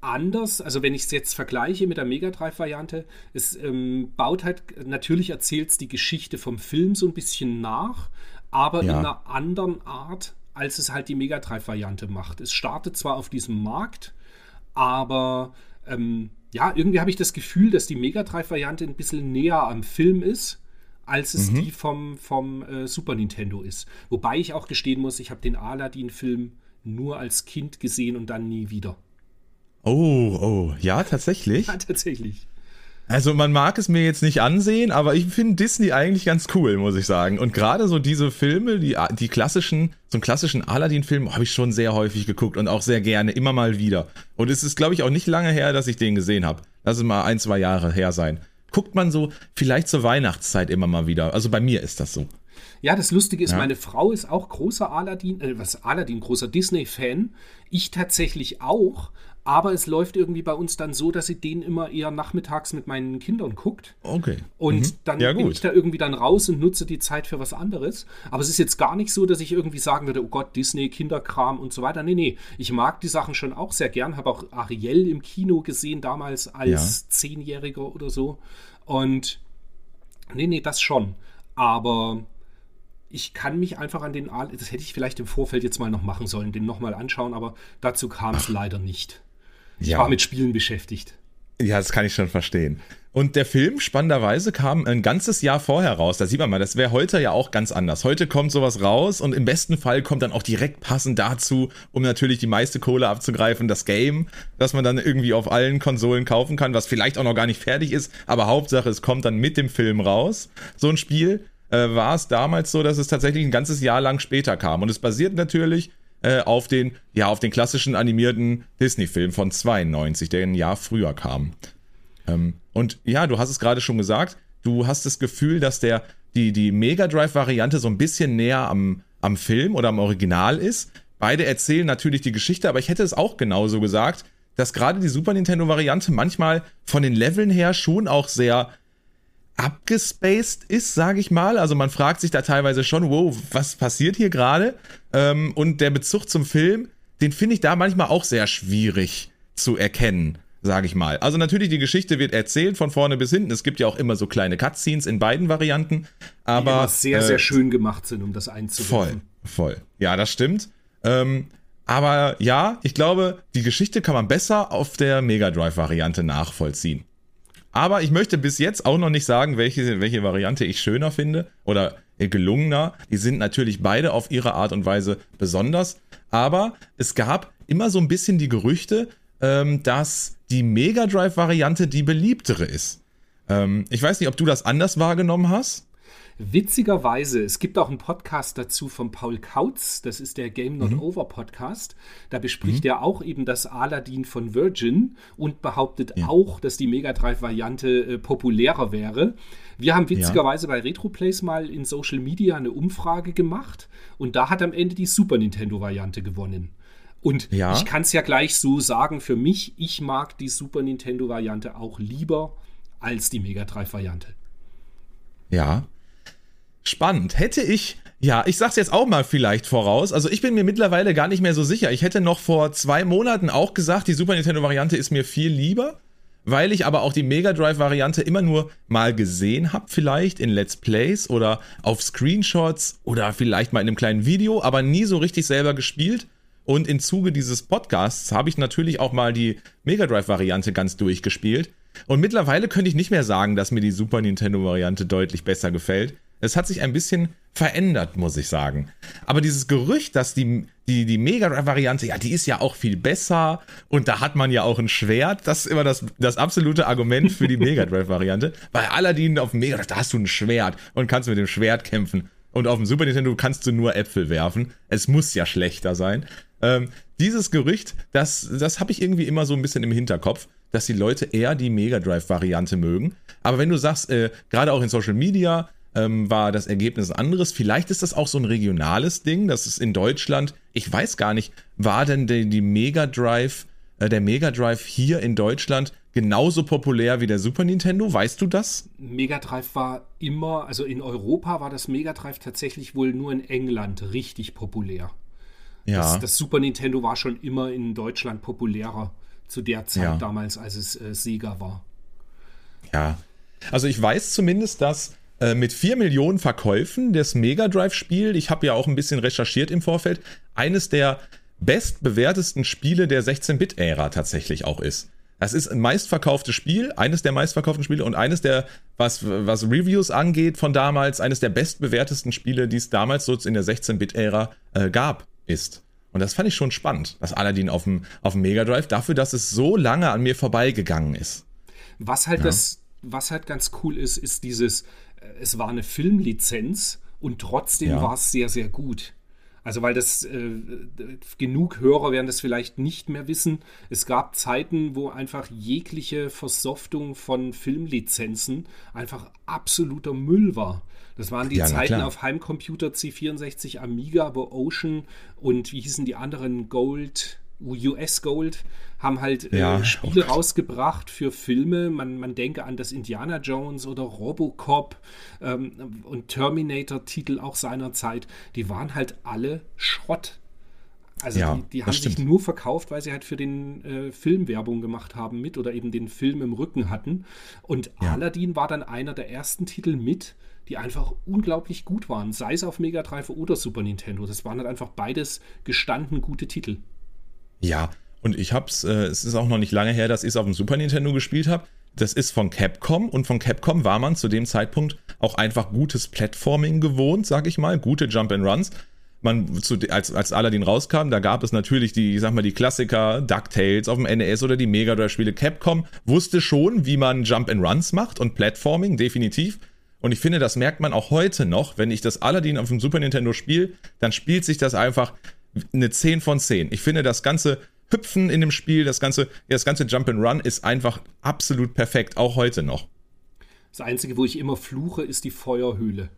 anders, also wenn ich es jetzt vergleiche mit der Mega Drive-Variante, es ähm, baut halt, natürlich erzählt es die Geschichte vom Film so ein bisschen nach, aber ja. in einer anderen Art, als es halt die Mega Drive-Variante macht. Es startet zwar auf diesem Markt, aber ähm, ja, irgendwie habe ich das Gefühl, dass die Mega Drive-Variante ein bisschen näher am Film ist, als es mhm. die vom, vom äh, Super Nintendo ist. Wobei ich auch gestehen muss, ich habe den Aladdin-Film nur als Kind gesehen und dann nie wieder. Oh, oh, ja, tatsächlich. Ja, tatsächlich. Also man mag es mir jetzt nicht ansehen, aber ich finde Disney eigentlich ganz cool, muss ich sagen. Und gerade so diese Filme, die, die klassischen, so einen klassischen Aladdin-Film habe ich schon sehr häufig geguckt und auch sehr gerne, immer mal wieder. Und es ist, glaube ich, auch nicht lange her, dass ich den gesehen habe. Lass es mal ein, zwei Jahre her sein. Guckt man so vielleicht zur Weihnachtszeit immer mal wieder. Also bei mir ist das so. Ja, das Lustige ist, ja. meine Frau ist auch großer Aladdin, äh, was Aladdin, großer Disney-Fan. Ich tatsächlich auch. Aber es läuft irgendwie bei uns dann so, dass sie den immer eher nachmittags mit meinen Kindern guckt. Okay. Und mhm. dann ja, bin ich da irgendwie dann raus und nutze die Zeit für was anderes. Aber es ist jetzt gar nicht so, dass ich irgendwie sagen würde, oh Gott, Disney, Kinderkram und so weiter. Nee, nee, ich mag die Sachen schon auch sehr gern. Habe auch Ariel im Kino gesehen, damals als ja. Zehnjähriger oder so. Und nee, nee, das schon. Aber ich kann mich einfach an den, das hätte ich vielleicht im Vorfeld jetzt mal noch machen sollen, den nochmal anschauen. Aber dazu kam es leider nicht. Ich ja. war mit Spielen beschäftigt. Ja, das kann ich schon verstehen. Und der Film, spannenderweise, kam ein ganzes Jahr vorher raus. Da sieht man mal, das wäre heute ja auch ganz anders. Heute kommt sowas raus und im besten Fall kommt dann auch direkt passend dazu, um natürlich die meiste Kohle abzugreifen, das Game, das man dann irgendwie auf allen Konsolen kaufen kann, was vielleicht auch noch gar nicht fertig ist, aber Hauptsache, es kommt dann mit dem Film raus. So ein Spiel äh, war es damals so, dass es tatsächlich ein ganzes Jahr lang später kam. Und es basiert natürlich auf den, ja, auf den klassischen animierten Disney-Film von zweiundneunzig, der ein Jahr früher kam. Ähm, und ja, du hast es gerade schon gesagt, du hast das Gefühl, dass der, die, die Mega Drive-Variante so ein bisschen näher am, am Film oder am Original ist. Beide erzählen natürlich die Geschichte, aber ich hätte es auch genauso gesagt, dass gerade die Super Nintendo-Variante manchmal von den Leveln her schon auch sehr abgespaced ist, sage ich mal. Also man fragt sich da teilweise schon, wow, was passiert hier gerade? Ähm, und der Bezug zum Film, den finde ich da manchmal auch sehr schwierig zu erkennen, sage ich mal. Also natürlich, die Geschichte wird erzählt von vorne bis hinten. Es gibt ja auch immer so kleine Cutscenes in beiden Varianten. Aber die immer sehr, äh, sehr schön gemacht sind, um das einzubauen. Voll, voll. Ja, das stimmt. Ähm, aber ja, ich glaube, die Geschichte kann man besser auf der Mega Drive-Variante nachvollziehen. Aber ich möchte bis jetzt auch noch nicht sagen, welche, welche Variante ich schöner finde oder gelungener. Die sind natürlich beide auf ihre Art und Weise besonders. Aber es gab immer so ein bisschen die Gerüchte, ähm, dass die Mega Drive-Variante die beliebtere ist. Ähm, ich weiß nicht, ob du das anders wahrgenommen hast. Witzigerweise, es gibt auch einen Podcast dazu von Paul Kautz, das ist der Game Not mhm. Over Podcast, da bespricht mhm. er auch eben das Aladdin von Virgin und behauptet ja. auch, dass die Mega Drive Variante äh, populärer wäre. Wir haben witzigerweise ja. bei RetroPlays mal in Social Media eine Umfrage gemacht und da hat am Ende die Super Nintendo Variante gewonnen. Und ja. ich kann es ja gleich so sagen, für mich, ich mag die Super Nintendo Variante auch lieber als die Mega Drive Variante. Ja. Spannend. Hätte ich, ja, ich sag's jetzt auch mal vielleicht voraus, also ich bin mir mittlerweile gar nicht mehr so sicher. Ich hätte noch vor zwei Monaten auch gesagt, die Super Nintendo-Variante ist mir viel lieber, weil ich aber auch die Mega Drive-Variante immer nur mal gesehen habe, vielleicht in Let's Plays oder auf Screenshots oder vielleicht mal in einem kleinen Video, aber nie so richtig selber gespielt. Und im Zuge dieses Podcasts habe ich natürlich auch mal die Mega Drive-Variante ganz durchgespielt. Und mittlerweile könnte ich nicht mehr sagen, dass mir die Super Nintendo-Variante deutlich besser gefällt. Es hat sich ein bisschen verändert, muss ich sagen. Aber dieses Gerücht, dass die, die, die Mega-Variante, ja, die ist ja auch viel besser und da hat man ja auch ein Schwert, das ist immer das, das absolute Argument für die Mega-Drive-Variante. Bei Aladdin auf dem Mega Drive, da hast du ein Schwert und kannst mit dem Schwert kämpfen. Und auf dem Super Nintendo kannst du nur Äpfel werfen. Es muss ja schlechter sein. Ähm, dieses Gerücht, das, das habe ich irgendwie immer so ein bisschen im Hinterkopf, dass die Leute eher die Mega Drive-Variante mögen. Aber wenn du sagst, äh, gerade auch in Social Media, Ähm, war das Ergebnis anderes. Vielleicht ist das auch so ein regionales Ding, das ist in Deutschland, ich weiß gar nicht, war denn die, die Mega Drive, äh, der Mega Drive hier in Deutschland genauso populär wie der Super Nintendo? Weißt du das? Mega Drive war immer, also in Europa war das Mega Drive tatsächlich wohl nur in England richtig populär. Ja. Das, das Super Nintendo war schon immer in Deutschland populärer. zu der Zeit ja. damals, als es äh, Sega war. Ja, also ich weiß zumindest, dass äh, mit vier Millionen Verkäufen das Mega Drive-Spiel, ich habe ja auch ein bisschen recherchiert im Vorfeld, eines der bestbewertesten Spiele der sechzehn-Bit-Ära tatsächlich auch ist. Das ist ein meistverkauftes Spiel, eines der meistverkauften Spiele und eines der, was, was Reviews angeht von damals, eines der bestbewertesten Spiele, die es damals so in der sechzehn-Bit-Ära äh, gab, ist. Und das fand ich schon spannend, dass Aladdin auf dem, auf dem Mega Drive, dafür, dass es so lange an mir vorbeigegangen ist. Was halt, ja. das, was halt ganz cool ist, ist dieses, es war eine Filmlizenz und trotzdem ja. war es sehr, sehr gut. Also weil das, äh, genug Hörer werden das vielleicht nicht mehr wissen. Es gab Zeiten, wo einfach jegliche Versoftung von Filmlizenzen einfach absoluter Müll war. Das waren die ja, Zeiten klar. auf Heimcomputer, C vierundsechzig, Amiga, wo Ocean und wie hießen die anderen, Gold, U S Gold, haben halt ja. äh, Spiele oh. rausgebracht für Filme. Man, man denke an das Indiana Jones oder Robocop ähm, und Terminator-Titel auch seiner Zeit. Die waren halt alle Schrott. Also ja, die, die haben stimmt. sich nur verkauft, weil sie halt für den äh, Film Werbung gemacht haben mit oder eben den Film im Rücken hatten. Und ja. Aladdin war dann einer der ersten Titel mit, die einfach unglaublich gut waren. Sei es auf Mega Drive oder Super Nintendo. Das waren halt einfach beides gestanden gute Titel. Ja, und ich hab's, äh, es ist auch noch nicht lange her, dass ich es auf dem Super Nintendo gespielt habe. Das ist von Capcom und von Capcom war man zu dem Zeitpunkt auch einfach gutes Platforming gewohnt, sag ich mal, gute Jump-and-Runs. Man, zu, als, als Aladdin rauskam, da gab es natürlich die, ich sag mal, die Klassiker, DuckTales auf dem N E S oder die Mega Drive-Spiele. Capcom wusste schon, wie man Jump-and-Runs macht und Platforming, definitiv. Und ich finde, das merkt man auch heute noch, wenn ich das Aladdin auf dem Super Nintendo spiele, dann spielt sich das einfach eine zehn von zehn. Ich finde, das ganze Hüpfen in dem Spiel, das ganze, das ganze Jump'n'Run ist einfach absolut perfekt, auch heute noch. Das Einzige, wo ich immer fluche, ist die Feuerhöhle.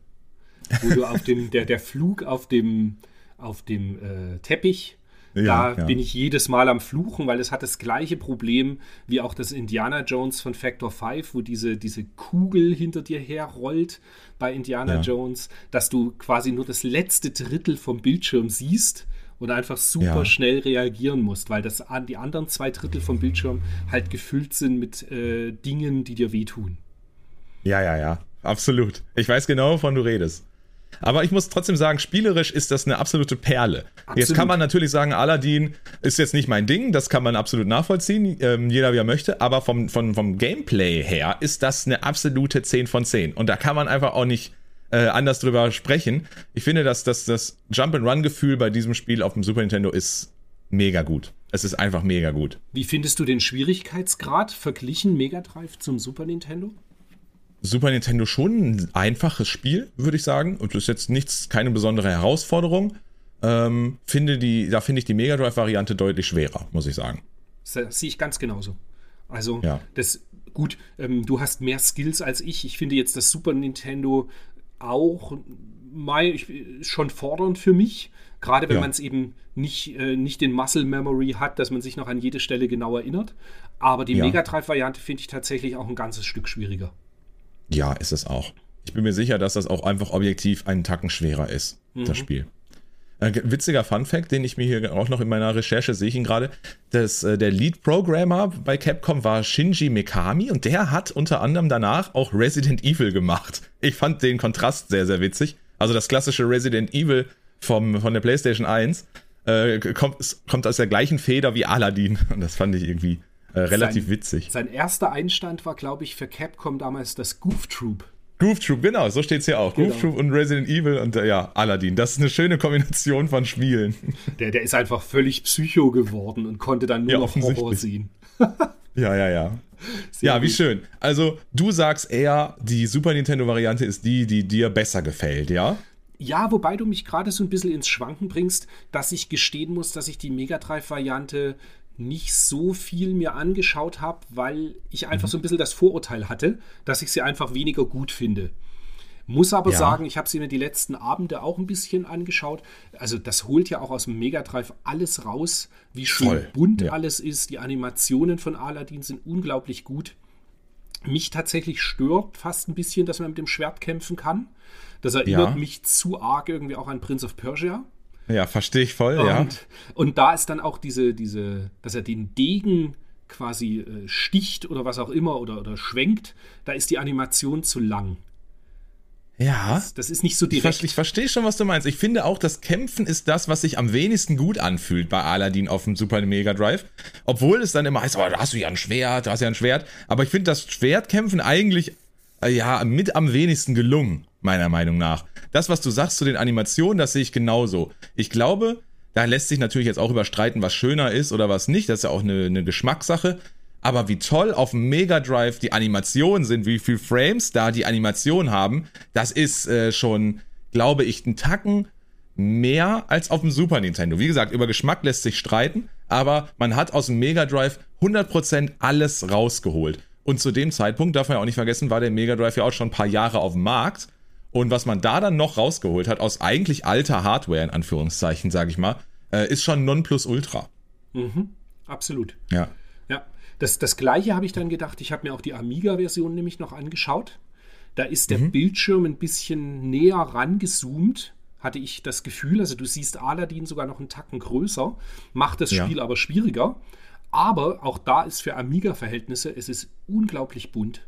Wo du auf dem, der, der Flug auf dem, auf dem äh, Teppich, ja, da ja. bin ich jedes Mal am Fluchen, weil es hat das gleiche Problem wie auch das Indiana Jones von Factor fünf, wo diese, diese Kugel hinter dir herrollt bei Indiana ja. Jones, dass du quasi nur das letzte Drittel vom Bildschirm siehst und einfach super ja. schnell reagieren musst, weil das, die anderen zwei Drittel vom Bildschirm halt gefüllt sind mit äh, Dingen, die dir wehtun. Ja, ja, ja, absolut. Ich weiß genau, wovon du redest. Aber ich muss trotzdem sagen, spielerisch ist das eine absolute Perle. Absolut. Jetzt kann man natürlich sagen, Aladdin ist jetzt nicht mein Ding, das kann man absolut nachvollziehen, ähm, jeder wie er möchte, aber vom, vom, vom Gameplay her ist das eine absolute zehn von zehn. Und da kann man einfach auch nicht äh, anders drüber sprechen. Ich finde, dass, dass das Jump-and-Run-Gefühl bei diesem Spiel auf dem Super Nintendo ist mega gut. Es ist einfach mega gut. Wie findest du den Schwierigkeitsgrad verglichen Mega Drive zum Super Nintendo? Super Nintendo schon ein einfaches Spiel, würde ich sagen. Und das ist jetzt nichts, keine besondere Herausforderung. Ähm, finde die, da finde ich die Mega Drive-Variante deutlich schwerer, muss ich sagen. Das sehe ich ganz genauso. Also, ja. das gut, ähm, du hast mehr Skills als ich. Ich finde jetzt das Super Nintendo auch mein, schon fordernd für mich. Gerade wenn ja. man es eben nicht, äh, nicht den Muscle Memory hat, dass man sich noch an jede Stelle genau erinnert. Aber die ja. Mega Drive-Variante finde ich tatsächlich auch ein ganzes Stück schwieriger. Ja, ist es auch. Ich bin mir sicher, dass das auch einfach objektiv einen Tacken schwerer ist, mhm. das Spiel. Ein witziger Funfact, den ich mir hier auch noch in meiner Recherche sehe, ich ihn gerade, dass der Lead-Programmer bei Capcom war Shinji Mikami und der hat unter anderem danach auch Resident Evil gemacht. Ich fand den Kontrast sehr, sehr witzig. Also das klassische Resident Evil vom, von der PlayStation eins äh, kommt, kommt aus der gleichen Feder wie Aladdin. Und das fand ich irgendwie... Äh, relativ sein, witzig. Sein erster Einstand war, glaube ich, für Capcom damals das Goof Troop. Goof Troop, genau, so steht es hier auch. Genau. Goof Troop und Resident Evil und äh, ja, Aladdin. Das ist eine schöne Kombination von Spielen. Der, der ist einfach völlig psycho geworden und konnte dann nur ja, noch Horror sehen. Ja, ja, ja. Sehr ja, gut. Wie schön. Also, du sagst eher, die Super Nintendo-Variante ist die, die dir besser gefällt, ja? Ja, wobei du mich gerade so ein bisschen ins Schwanken bringst, dass ich gestehen muss, dass ich die Mega Drive-Variante nicht so viel mir angeschaut habe, weil ich einfach so ein bisschen das Vorurteil hatte, dass ich sie einfach weniger gut finde. Muss aber ja. sagen, ich habe sie mir die letzten Abende auch ein bisschen angeschaut. Also das holt ja auch aus dem Mega Drive alles raus, wie schön Voll. bunt ja. alles ist. Die Animationen von Aladdin sind unglaublich gut. Mich tatsächlich stört fast ein bisschen, dass man mit dem Schwert kämpfen kann. Das erinnert ja. mich zu arg irgendwie auch an Prince of Persia. Ja, verstehe ich voll, und, ja. Und da ist dann auch diese, diese, dass er den Degen quasi äh, sticht oder was auch immer oder, oder schwenkt, da ist die Animation zu lang. Ja. Das, das ist nicht so direkt. Ich, ver- ich verstehe schon, was du meinst. Ich finde auch, das Kämpfen ist das, was sich am wenigsten gut anfühlt bei Aladdin auf dem Super Mega Drive. Obwohl es dann immer heißt, oh, da hast du ja ein Schwert, da hast du ja ein Schwert. Aber ich finde das Schwertkämpfen eigentlich äh, ja mit am wenigsten gelungen, meiner Meinung nach. Das, was du sagst zu den Animationen, das sehe ich genauso. Ich glaube, da lässt sich natürlich jetzt auch überstreiten, was schöner ist oder was nicht. Das ist ja auch eine, eine Geschmackssache. Aber wie toll auf dem Mega Drive die Animationen sind, wie viele Frames da die Animationen haben, das ist äh, schon, glaube ich, einen Tacken mehr als auf dem Super Nintendo. Wie gesagt, über Geschmack lässt sich streiten, aber man hat aus dem Mega Drive hundert Prozent alles rausgeholt. Und zu dem Zeitpunkt, darf man ja auch nicht vergessen, war der Mega Drive ja auch schon ein paar Jahre auf dem Markt. Und was man da dann noch rausgeholt hat, aus eigentlich alter Hardware, in Anführungszeichen, sage ich mal, äh, ist schon Nonplusultra. Mhm, absolut. Ja. Ja, das, das Gleiche habe ich dann gedacht. Ich habe mir auch die Amiga-Version nämlich noch angeschaut. Da ist der mhm. Bildschirm ein bisschen näher rangezoomt, hatte ich das Gefühl. Also du siehst Aladdin sogar noch einen Tacken größer, macht das Spiel ja. aber schwieriger. Aber auch da ist für Amiga-Verhältnisse, es ist unglaublich bunt.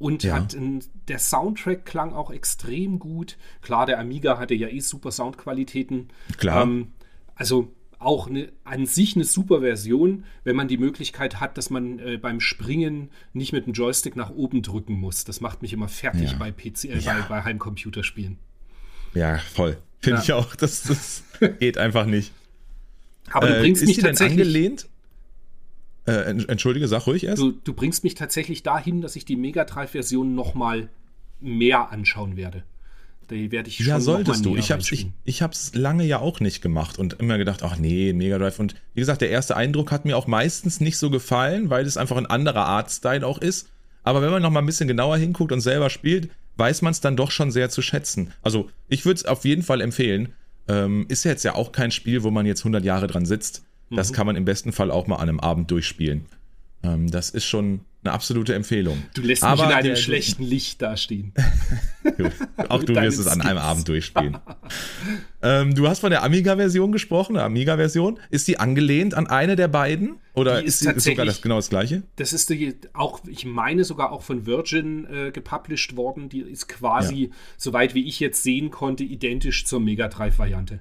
Und ja. hat ein, der Soundtrack klang auch extrem gut. Klar, der Amiga hatte ja eh super Soundqualitäten. Klar. Ähm, also auch eine, an sich eine super Version, wenn man die Möglichkeit hat, dass man äh, beim Springen nicht mit dem Joystick nach oben drücken muss. Das macht mich immer fertig ja. bei P C, äh, ja. bei, bei Heimcomputerspielen. Ja, voll. Finde ja. ich auch. Das, das geht einfach nicht. Aber äh, du bringst ist mich die tatsächlich denn angelehnt? Entschuldige, sag ruhig erst. Du, du bringst mich tatsächlich dahin, dass ich die Mega Drive-Version noch mal mehr anschauen werde. Die werde ich schon ja, solltest noch mal du. Ich hab's, ich, ich hab's lange ja auch nicht gemacht und immer gedacht, ach nee, Mega Drive. Und wie gesagt, der erste Eindruck hat mir auch meistens nicht so gefallen, weil es einfach ein anderer Artstyle auch ist. Aber wenn man noch mal ein bisschen genauer hinguckt und selber spielt, weiß man es dann doch schon sehr zu schätzen. Also ich würde es auf jeden Fall empfehlen. Ähm, ist ja jetzt ja auch kein Spiel, wo man jetzt hundert Jahre dran sitzt. Das mhm. kann man im besten Fall auch mal an einem Abend durchspielen. Ähm, das ist schon eine absolute Empfehlung. Du lässt mich aber in einem schlechten Licht dastehen. Auch du wirst es an einem Abend durchspielen. ähm, du hast von der Amiga-Version gesprochen, der Amiga-Version. Ist die angelehnt an eine der beiden? Oder die ist, ist die sogar das, genau das Gleiche? Das ist die, auch, ich meine, sogar auch von Virgin äh, gepublished worden. Die ist quasi, ja. soweit wie ich jetzt sehen konnte, identisch zur Mega-Drive-Variante.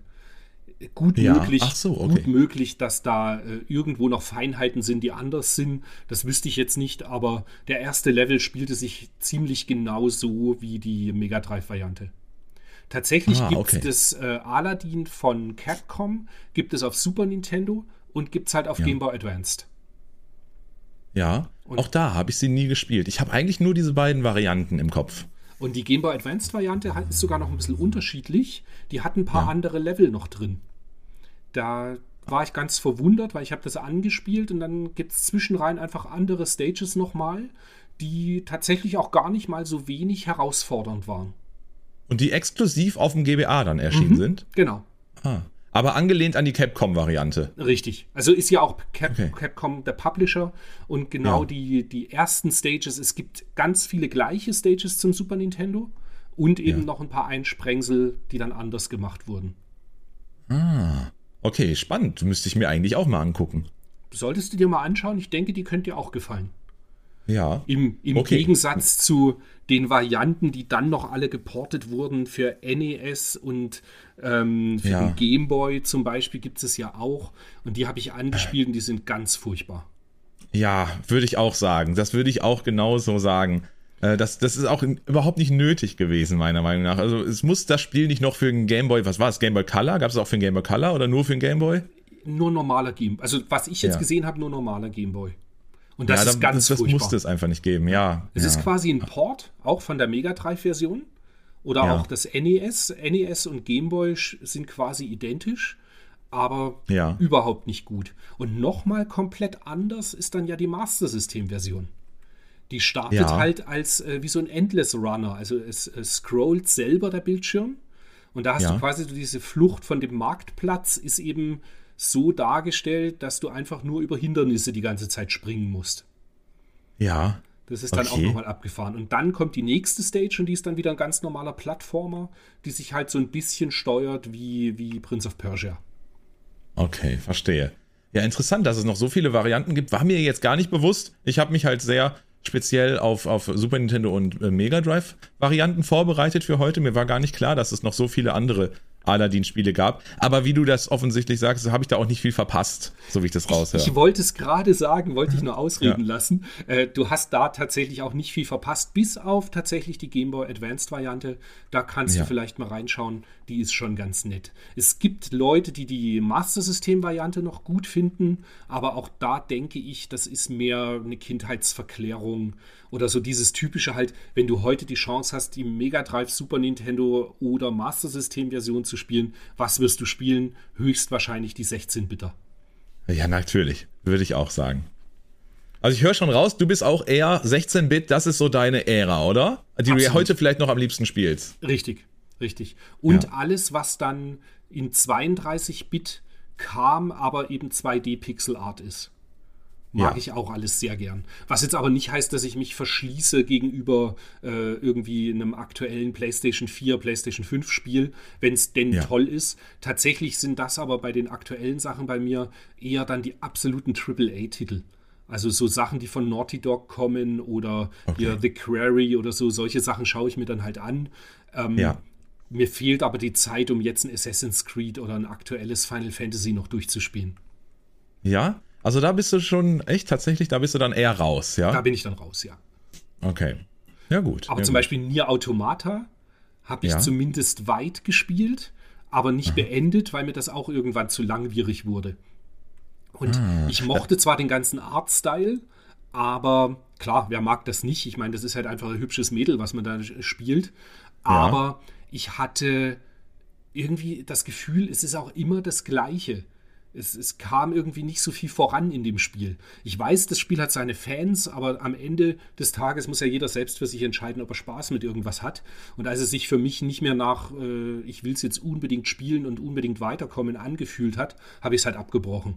Gut, ja. möglich, Ach so, okay. gut möglich, dass da äh, irgendwo noch Feinheiten sind, die anders sind. Das wüsste ich jetzt nicht, aber der erste Level spielte sich ziemlich genau so wie die Mega Drive-Variante. Tatsächlich ah, gibt okay. es das äh, Aladdin von Capcom, gibt es auf Super Nintendo und gibt es halt auf ja. Game Boy Advanced. Ja, und auch da habe ich sie nie gespielt. Ich habe eigentlich nur diese beiden Varianten im Kopf. Und die Game Boy Advanced-Variante ist sogar noch ein bisschen unterschiedlich. Die hat ein paar ja. andere Level noch drin. Da war ich ganz verwundert, weil ich habe das angespielt und dann gibt es zwischenrein einfach andere Stages nochmal, die tatsächlich auch gar nicht mal so wenig herausfordernd waren. Und die exklusiv auf dem G B A dann erschienen mhm, sind? Genau. Ah. Aber angelehnt an die Capcom-Variante. Richtig. Also ist ja auch Cap- okay. Capcom der Publisher und genau ja. die, die ersten Stages, es gibt ganz viele gleiche Stages zum Super Nintendo und eben ja. noch ein paar Einsprengsel, die dann anders gemacht wurden. Ah, okay, spannend. Müsste ich mir eigentlich auch mal angucken. Solltest du dir mal anschauen. Ich denke, die könnte dir auch gefallen. Ja. Im, im okay. Gegensatz zu den Varianten, die dann noch alle geportet wurden für N E S und ähm, für ja. den Game Boy zum Beispiel gibt es ja auch. Und die habe ich angespielt und die sind ganz furchtbar. Ja, würde ich auch sagen. Das würde ich auch genauso sagen. Äh, das, das ist auch in, überhaupt nicht nötig gewesen, meiner Meinung nach. Also es muss das Spiel nicht noch für den Game Boy, was war es, Game Boy Color? Gab es auch für den Game Boy Color oder nur für den Game Boy? Nur normaler Game Boy. Also was ich jetzt ja. gesehen habe, nur normaler Game Boy. Und das ja, ist ganz das, das musste es einfach nicht geben, ja. Es ja. ist quasi ein Port, auch von der Mega Drive-Version oder ja. auch das N E S. N E S und Game Boy sind quasi identisch, aber ja. überhaupt nicht gut. Und nochmal komplett anders ist dann ja die Master System-Version. Die startet ja. halt als äh, wie so ein Endless Runner, also es, es scrollt selber der Bildschirm und da hast ja. du quasi diese Flucht von dem Marktplatz ist eben so dargestellt, dass du einfach nur über Hindernisse die ganze Zeit springen musst. Ja. Das ist dann okay. auch nochmal abgefahren. Und dann kommt die nächste Stage und die ist dann wieder ein ganz normaler Plattformer, die sich halt so ein bisschen steuert wie, wie Prince of Persia. Okay, verstehe. Ja, interessant, dass es noch so viele Varianten gibt. War mir jetzt gar nicht bewusst. Ich habe mich halt sehr speziell auf, auf Super Nintendo und äh, Mega Drive Varianten vorbereitet für heute. Mir war gar nicht klar, dass es noch so viele andere Aladdin-Spiele gab. Aber wie du das offensichtlich sagst, habe ich da auch nicht viel verpasst, so wie ich das raushöre. Ich, ich wollte es gerade sagen, wollte ich nur ausreden ja. lassen. Äh, du hast da tatsächlich auch nicht viel verpasst, bis auf tatsächlich die Game Boy Advanced Variante. Da kannst ja. du vielleicht mal reinschauen. Die ist schon ganz nett. Es gibt Leute, die die Master System Variante noch gut finden, aber auch da denke ich, das ist mehr eine Kindheitsverklärung oder so dieses typische halt, wenn du heute die Chance hast, die Mega Drive, Super Nintendo oder Master System Version zu spielen, was wirst du spielen? Höchstwahrscheinlich die sechzehn-Bitter. Ja, natürlich. Würde ich auch sagen. Also ich höre schon raus, du bist auch eher sechzehn-Bit, das ist so deine Ära, oder? Die Absolut. Du ja heute vielleicht noch am liebsten spielst. Richtig, richtig. Und ja. alles, was dann in zweiunddreißig-Bit kam, aber eben zwei D-Pixel-Art ist. Mag ja. ich auch alles sehr gern. Was jetzt aber nicht heißt, dass ich mich verschließe gegenüber äh, irgendwie einem aktuellen PlayStation vier, PlayStation fünf Spiel, wenn es denn ja. toll ist. Tatsächlich sind das aber bei den aktuellen Sachen bei mir eher dann die absoluten Triple A Titel. Also so Sachen, die von Naughty Dog kommen oder okay. ja, The Quarry oder so. Solche Sachen schaue ich mir dann halt an. Ähm, ja. Mir fehlt aber die Zeit, um jetzt ein Assassin's Creed oder ein aktuelles Final Fantasy noch durchzuspielen. Ja? Also da bist du schon echt tatsächlich, da bist du dann eher raus, ja? Da bin ich dann raus, ja. Okay, ja gut. Aber ja, zum gut. Beispiel Nier Automata habe ich ja. zumindest weit gespielt, aber nicht Aha. beendet, weil mir das auch irgendwann zu langwierig wurde. Und ah. ich mochte zwar den ganzen Artstyle, aber klar, wer mag das nicht? Ich meine, das ist halt einfach ein hübsches Mädel, was man da spielt. Aber ja. ich hatte irgendwie das Gefühl, es ist auch immer das Gleiche. Es, es kam irgendwie nicht so viel voran in dem Spiel. Ich weiß, das Spiel hat seine Fans, aber am Ende des Tages muss ja jeder selbst für sich entscheiden, ob er Spaß mit irgendwas hat. Und als es sich für mich nicht mehr nach, äh, ich will es jetzt unbedingt spielen und unbedingt weiterkommen, angefühlt hat, habe ich es halt abgebrochen.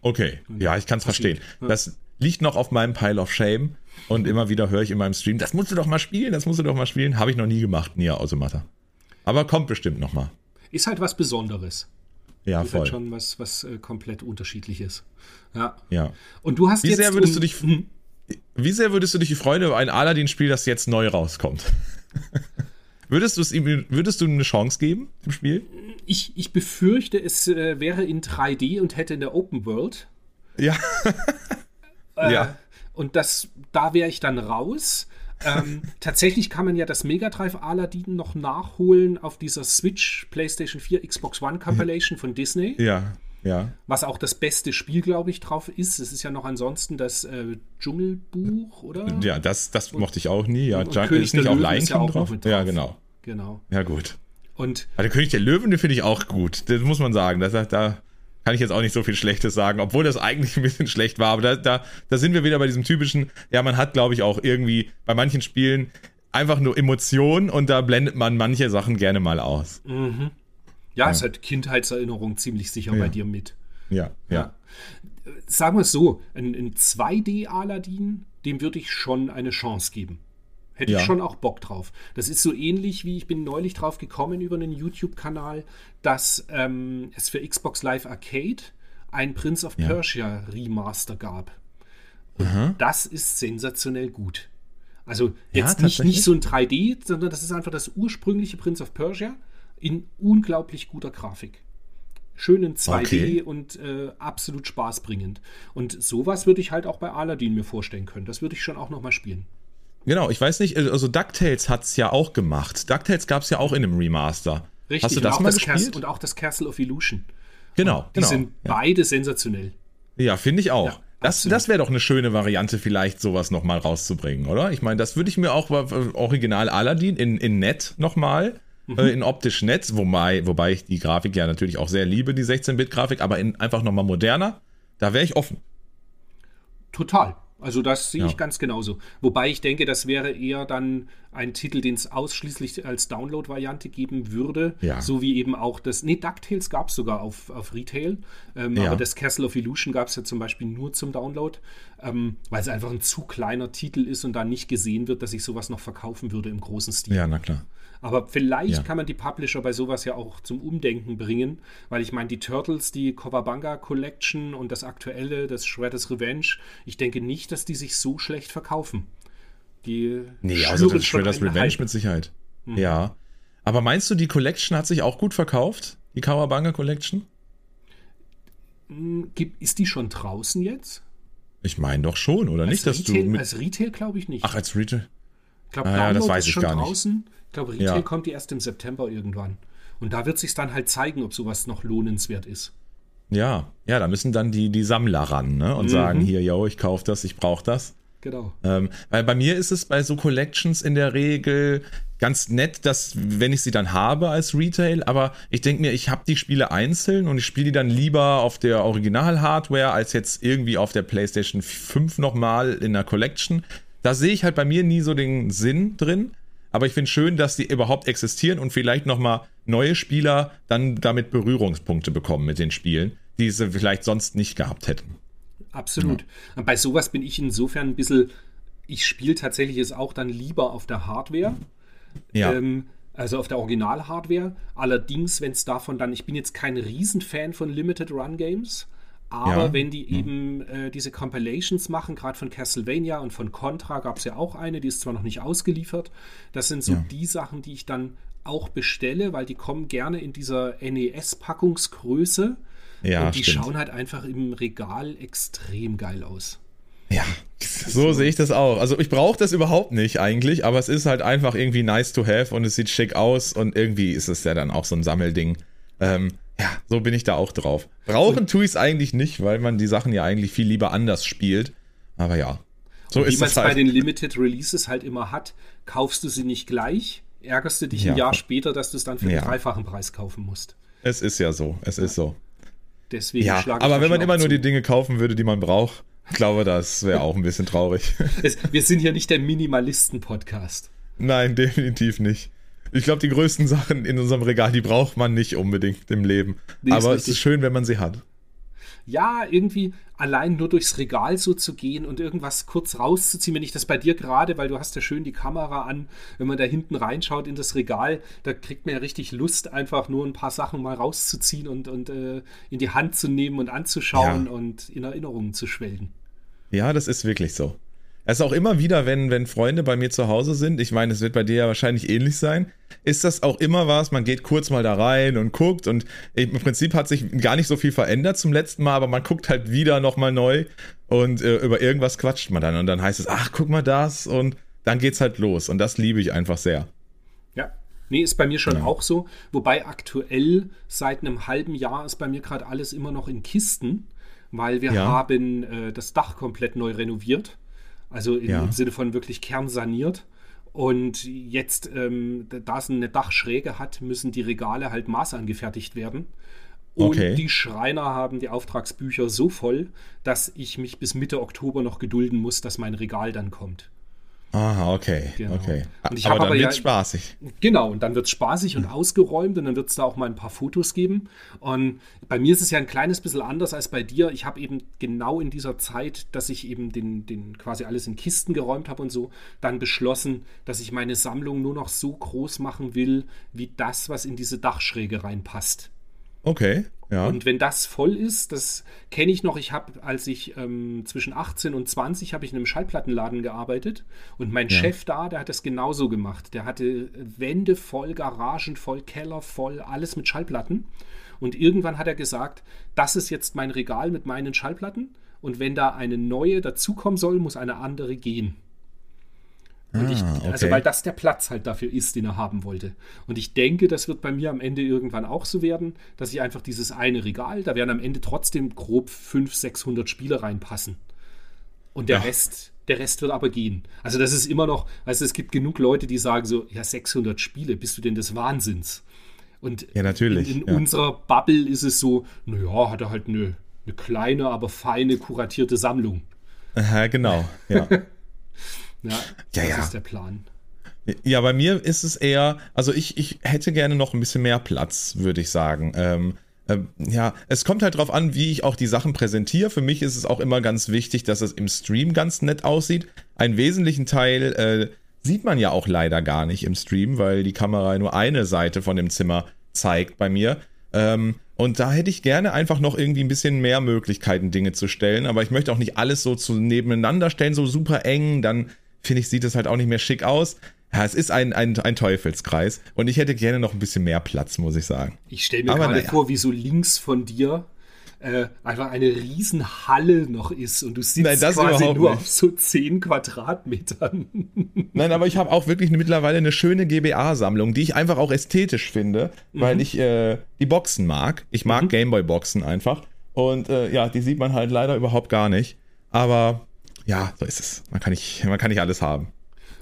Okay, ja, ich kann es verstehen. Ja. Das liegt noch auf meinem Pile of Shame und immer wieder höre ich in meinem Stream, das musst du doch mal spielen, das musst du doch mal spielen. Habe ich noch nie gemacht, Nier Automata. Aber kommt bestimmt noch mal. Ist halt was Besonderes. Ja, das voll. Ist halt schon was, was äh, komplett unterschiedliches. Ja. ja. Und du hast wie jetzt sehr würdest um, du dich, hm? Wie sehr würdest du dich freuen über ein Aladdin-Spiel, das jetzt neu rauskommt? Würdest du es ihm, würdest du ihm eine Chance geben, dem Spiel? Ich, ich befürchte, es äh, wäre in drei D und hätte in der Open World. Ja. äh, ja. Und das, da wäre ich dann raus. ähm, tatsächlich kann man ja das Mega Drive Aladdin noch nachholen auf dieser Switch, PlayStation vier, Xbox One Compilation von Disney. Ja, ja. Was auch das beste Spiel, glaube ich, drauf ist. Es ist ja noch ansonsten das äh, Dschungelbuch, oder? Ja, das, das und, mochte ich auch nie. Ja, Dschungel ist nicht auf Lion King ja auch drauf. drauf. Ja, genau. genau. Ja, gut. Und also, König der Löwen, den finde ich auch gut. Das muss man sagen. Das, da kann ich jetzt auch nicht so viel Schlechtes sagen, obwohl das eigentlich ein bisschen schlecht war. Aber da, da, da sind wir wieder bei diesem typischen, ja, man hat, glaube ich, auch irgendwie bei manchen Spielen einfach nur Emotionen und da blendet man manche Sachen gerne mal aus. Mhm. Ja, ja, es hat Kindheitserinnerung ziemlich sicher ja. bei dir mit. Ja, ja. ja. Sagen wir es so, ein, ein zwei D-Aladdin, dem würde ich schon eine Chance geben. Hätte ja. ich schon auch Bock drauf. Das ist so ähnlich, wie ich bin neulich drauf gekommen über einen YouTube-Kanal, dass ähm, es für Xbox Live Arcade ein Prince of Persia ja. Remaster gab. Und Aha. das ist sensationell gut. Also jetzt ja, nicht, nicht so ein drei D, sondern das ist einfach das ursprüngliche Prince of Persia in unglaublich guter Grafik. Schön in zwei D okay. und äh, absolut spaßbringend. Und sowas würde ich halt auch bei Aladdin mir vorstellen können. Das würde ich schon auch nochmal spielen. Genau, ich weiß nicht, also DuckTales hat es ja auch gemacht. DuckTales gab es ja auch in einem Remaster. Richtig, hast du das mal das gespielt? Cas- und auch das Castle of Illusion. Genau, und die genau. sind ja. beide sensationell. Ja, finde ich auch. Ja, das das wäre doch eine schöne Variante, vielleicht sowas nochmal rauszubringen, oder? Ich meine, das würde ich mir auch äh, original Aladdin in, in nett nochmal, mhm. äh, in optisch nett, wobei, wobei ich die Grafik ja natürlich auch sehr liebe, die sechzehn-Bit-Grafik, aber in, einfach nochmal moderner, da wäre ich offen. Total. also das sehe ja. ich ganz genauso. Wobei ich denke, das wäre eher dann ein Titel, den es ausschließlich als Download-Variante geben würde, ja. so wie eben auch das, nee, DuckTales gab es sogar auf, auf Retail, ähm, ja. aber das Castle of Illusion gab es ja zum Beispiel nur zum Download, ähm, weil es einfach ein zu kleiner Titel ist und da nicht gesehen wird, dass ich sowas noch verkaufen würde im großen Stil. Ja, na klar. Aber vielleicht ja. kann man die Publisher bei sowas ja auch zum Umdenken bringen, weil ich meine, die Turtles, die Cowabunga Collection und das aktuelle, das Shredder's Revenge, ich denke nicht, dass die sich so schlecht verkaufen. Die nee, also das Shredder's Revenge Hype. Mit Sicherheit. Mhm. Ja. Aber meinst du, die Collection hat sich auch gut verkauft? Die Cowabunga Collection? Ist die schon draußen jetzt? Ich meine doch schon, oder als nicht? Dass Retail, du mit als Retail glaube ich nicht. Ach, als Retail? Ich glaube, ah, Download ja, ist schon draußen. Nicht. Ich glaube, Retail ja. kommt die erst im September irgendwann. Und da wird es sich dann halt zeigen, ob sowas noch lohnenswert ist. Ja, ja, da müssen dann die, die Sammler ran, ne? Und mhm. sagen, hier, yo, ich kaufe das, ich brauche das. Genau. Ähm, weil bei mir ist es bei so Collections in der Regel ganz nett, dass, wenn ich sie dann habe als Retail, aber ich denke mir, ich habe die Spiele einzeln und ich spiele die dann lieber auf der Original-Hardware als jetzt irgendwie auf der PlayStation fünf nochmal in der Collection. Da sehe ich halt bei mir nie so den Sinn drin. Aber ich finde schön, dass die überhaupt existieren und vielleicht nochmal neue Spieler dann damit Berührungspunkte bekommen mit den Spielen, die sie vielleicht sonst nicht gehabt hätten. Absolut. Ja. Und bei sowas bin ich insofern ein bisschen, ich spiele tatsächlich es auch dann lieber auf der Hardware, ja. ähm, also auf der Original-Hardware. Allerdings, wenn es davon dann, ich bin jetzt kein Riesenfan von Limited-Run-Games, aber ja. wenn die eben äh, diese Compilations machen, gerade von Castlevania und von Contra gab es ja auch eine, die ist zwar noch nicht ausgeliefert, das sind so ja. die Sachen, die ich dann auch bestelle, weil die kommen gerne in dieser N E S-Packungsgröße ja, und die stimmt. schauen halt einfach im Regal extrem geil aus. Ja, so sehe ich das auch. Also ich brauche das überhaupt nicht eigentlich, aber es ist halt einfach irgendwie nice to have und es sieht schick aus und irgendwie ist es ja dann auch so ein Sammelding. Ähm, Ja, so bin ich da auch drauf. Brauchen tue ich es eigentlich nicht, weil man die Sachen ja eigentlich viel lieber anders spielt. Aber ja, so ist es halt. Wie man es bei den Limited Releases halt immer hat, kaufst du sie nicht gleich, ärgerst du dich ja. ein Jahr später, dass du es dann für den ja. dreifachen Preis kaufen musst. Es ist ja so, es ja. ist so. Deswegen ja, schlage ich aber wenn man immer zu. Nur die Dinge kaufen würde, die man braucht, ich glaube, das wäre auch ein bisschen traurig. Es, wir sind ja nicht der Minimalisten-Podcast. Nein, definitiv nicht. Ich glaube, die größten Sachen in unserem Regal, die braucht man nicht unbedingt im Leben. Nee, aber es ist schön, wenn man sie hat. Ja, irgendwie allein nur durchs Regal so zu gehen und irgendwas kurz rauszuziehen, wenn ich das bei dir gerade, weil du hast ja schön die Kamera an, wenn man da hinten reinschaut in das Regal, da kriegt man ja richtig Lust, einfach nur ein paar Sachen mal rauszuziehen und, und äh, in die Hand zu nehmen und anzuschauen ja. und in Erinnerungen zu schwelgen. Ja, das ist wirklich so. Es ist auch immer wieder, wenn, wenn Freunde bei mir zu Hause sind, ich meine, es wird bei dir ja wahrscheinlich ähnlich sein, ist das auch immer was, man geht kurz mal da rein und guckt und im Prinzip hat sich gar nicht so viel verändert zum letzten Mal, aber man guckt halt wieder nochmal neu und äh, über irgendwas quatscht man dann und dann heißt es, ach, guck mal das und dann geht's halt los und das liebe ich einfach sehr. Ja, nee, ist bei mir schon ja. auch so, wobei aktuell seit einem halben Jahr ist bei mir gerade alles immer noch in Kisten, weil wir ja. haben äh, das Dach komplett neu renoviert. Also im ja. Sinne von wirklich kernsaniert. Und jetzt, ähm, da es eine Dachschräge hat, müssen die Regale halt maßangefertigt werden. Und okay. die Schreiner haben die Auftragsbücher so voll, dass ich mich bis Mitte Oktober noch gedulden muss, dass mein Regal dann kommt. Ah, okay. Genau. okay. Und ich aber dann aber wird's ja, spaßig. Genau, und dann wird's spaßig und ausgeräumt und dann wird's da auch mal ein paar Fotos geben. Und bei mir ist es ja ein kleines bisschen anders als bei dir. Ich habe eben genau in dieser Zeit, dass ich eben den, den quasi alles in Kisten geräumt habe und so, dann beschlossen, dass ich meine Sammlung nur noch so groß machen will, wie das, was in diese Dachschräge reinpasst. Okay. Ja. Und wenn das voll ist, das kenne ich noch, ich habe, als ich ähm, zwischen achtzehn und zwanzig habe ich in einem Schallplattenladen gearbeitet und mein ja. Chef da, der hat das genauso gemacht. Der hatte Wände voll, Garagen voll, Keller voll, alles mit Schallplatten und irgendwann hat er gesagt, das ist jetzt mein Regal mit meinen Schallplatten und wenn da eine neue dazukommen soll, muss eine andere gehen. Und ich, ah, okay. Also weil das der Platz halt dafür ist, den er haben wollte. Und ich denke, das wird bei mir am Ende irgendwann auch so werden, dass ich einfach dieses eine Regal, da werden am Ende trotzdem grob fünfhundert, sechshundert Spiele reinpassen. Und der ja. Rest, der Rest wird aber gehen. Also das ist immer noch, also es gibt genug Leute, die sagen so, ja sechshundert Spiele, bist du denn des Wahnsinns? Und ja, natürlich. in, in ja. unserer Bubble ist es so, naja, hat er halt eine, eine kleine, aber feine kuratierte Sammlung. Aha, genau, ja. Ja, ja, das ja. ist der Plan. Ja, bei mir ist es eher, also ich, ich hätte gerne noch ein bisschen mehr Platz, würde ich sagen. Ähm, ähm, ja, es kommt halt drauf an, wie ich auch die Sachen präsentiere. Für mich ist es auch immer ganz wichtig, dass es im Stream ganz nett aussieht. Einen wesentlichen Teil äh, sieht man ja auch leider gar nicht im Stream, weil die Kamera nur eine Seite von dem Zimmer zeigt bei mir. Ähm, und da hätte ich gerne einfach noch irgendwie ein bisschen mehr Möglichkeiten, Dinge zu stellen. Aber ich möchte auch nicht alles so zu nebeneinander stellen, so super eng, dann finde ich, sieht das halt auch nicht mehr schick aus. Ja, es ist ein, ein, ein Teufelskreis und ich hätte gerne noch ein bisschen mehr Platz, muss ich sagen. Ich stelle mir gerade naja. vor, wie so links von dir äh, einfach eine riesen Halle noch ist und du sitzt Nein, das quasi nur nicht. auf so zehn Quadratmetern. Nein, aber ich habe auch wirklich mittlerweile eine schöne G B A-Sammlung, die ich einfach auch ästhetisch finde, mhm. weil ich äh, die Boxen mag. Ich mag mhm. Gameboy-Boxen einfach und äh, ja, die sieht man halt leider überhaupt gar nicht, aber ja, so ist es. Man kann nicht, man kann nicht alles haben.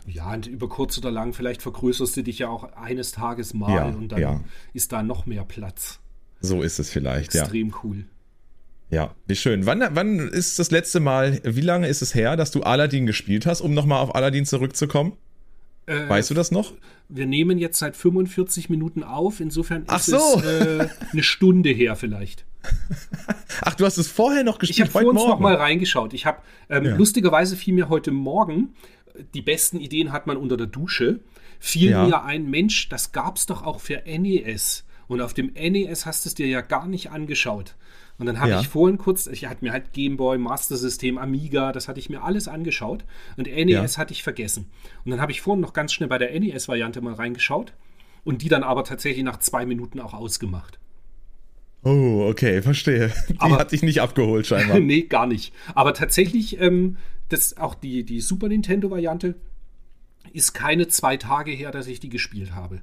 Ja, und über kurz oder lang, vielleicht vergrößerst du dich ja auch eines Tages mal ja, und dann ja. ist da noch mehr Platz. So ist es vielleicht, Extrem ja. Extrem cool. Ja, wie schön. Wann, wann ist das letzte Mal, wie lange ist es her, dass du Aladdin gespielt hast, um nochmal auf Aladdin zurückzukommen? Äh, weißt du das noch? Wir nehmen jetzt seit fünfundvierzig Minuten auf, insofern Ach ist so. es äh, eine Stunde her vielleicht. Ach, du hast es vorher noch gespielt? Ich habe vor uns noch mal reingeschaut. Ich habe ähm, ja. lustigerweise fiel mir heute Morgen, die besten Ideen hat man unter der Dusche, fiel ja. mir ein, Mensch, das gab's doch auch für N E S. Und auf dem N E S hast du es dir ja gar nicht angeschaut. Und dann habe ja. ich vorhin kurz, ich hatte mir halt Game Boy, Master System, Amiga, das hatte ich mir alles angeschaut. Und N E S ja. hatte ich vergessen. Und dann habe ich vorhin noch ganz schnell bei der N E S-Variante mal reingeschaut und die dann aber tatsächlich nach zwei Minuten auch ausgemacht. Oh, okay, verstehe. Die aber, hat dich nicht abgeholt scheinbar. Nee, gar nicht. Aber tatsächlich, ähm, das, auch die, die Super Nintendo-Variante ist keine zwei Tage her, dass ich die gespielt habe.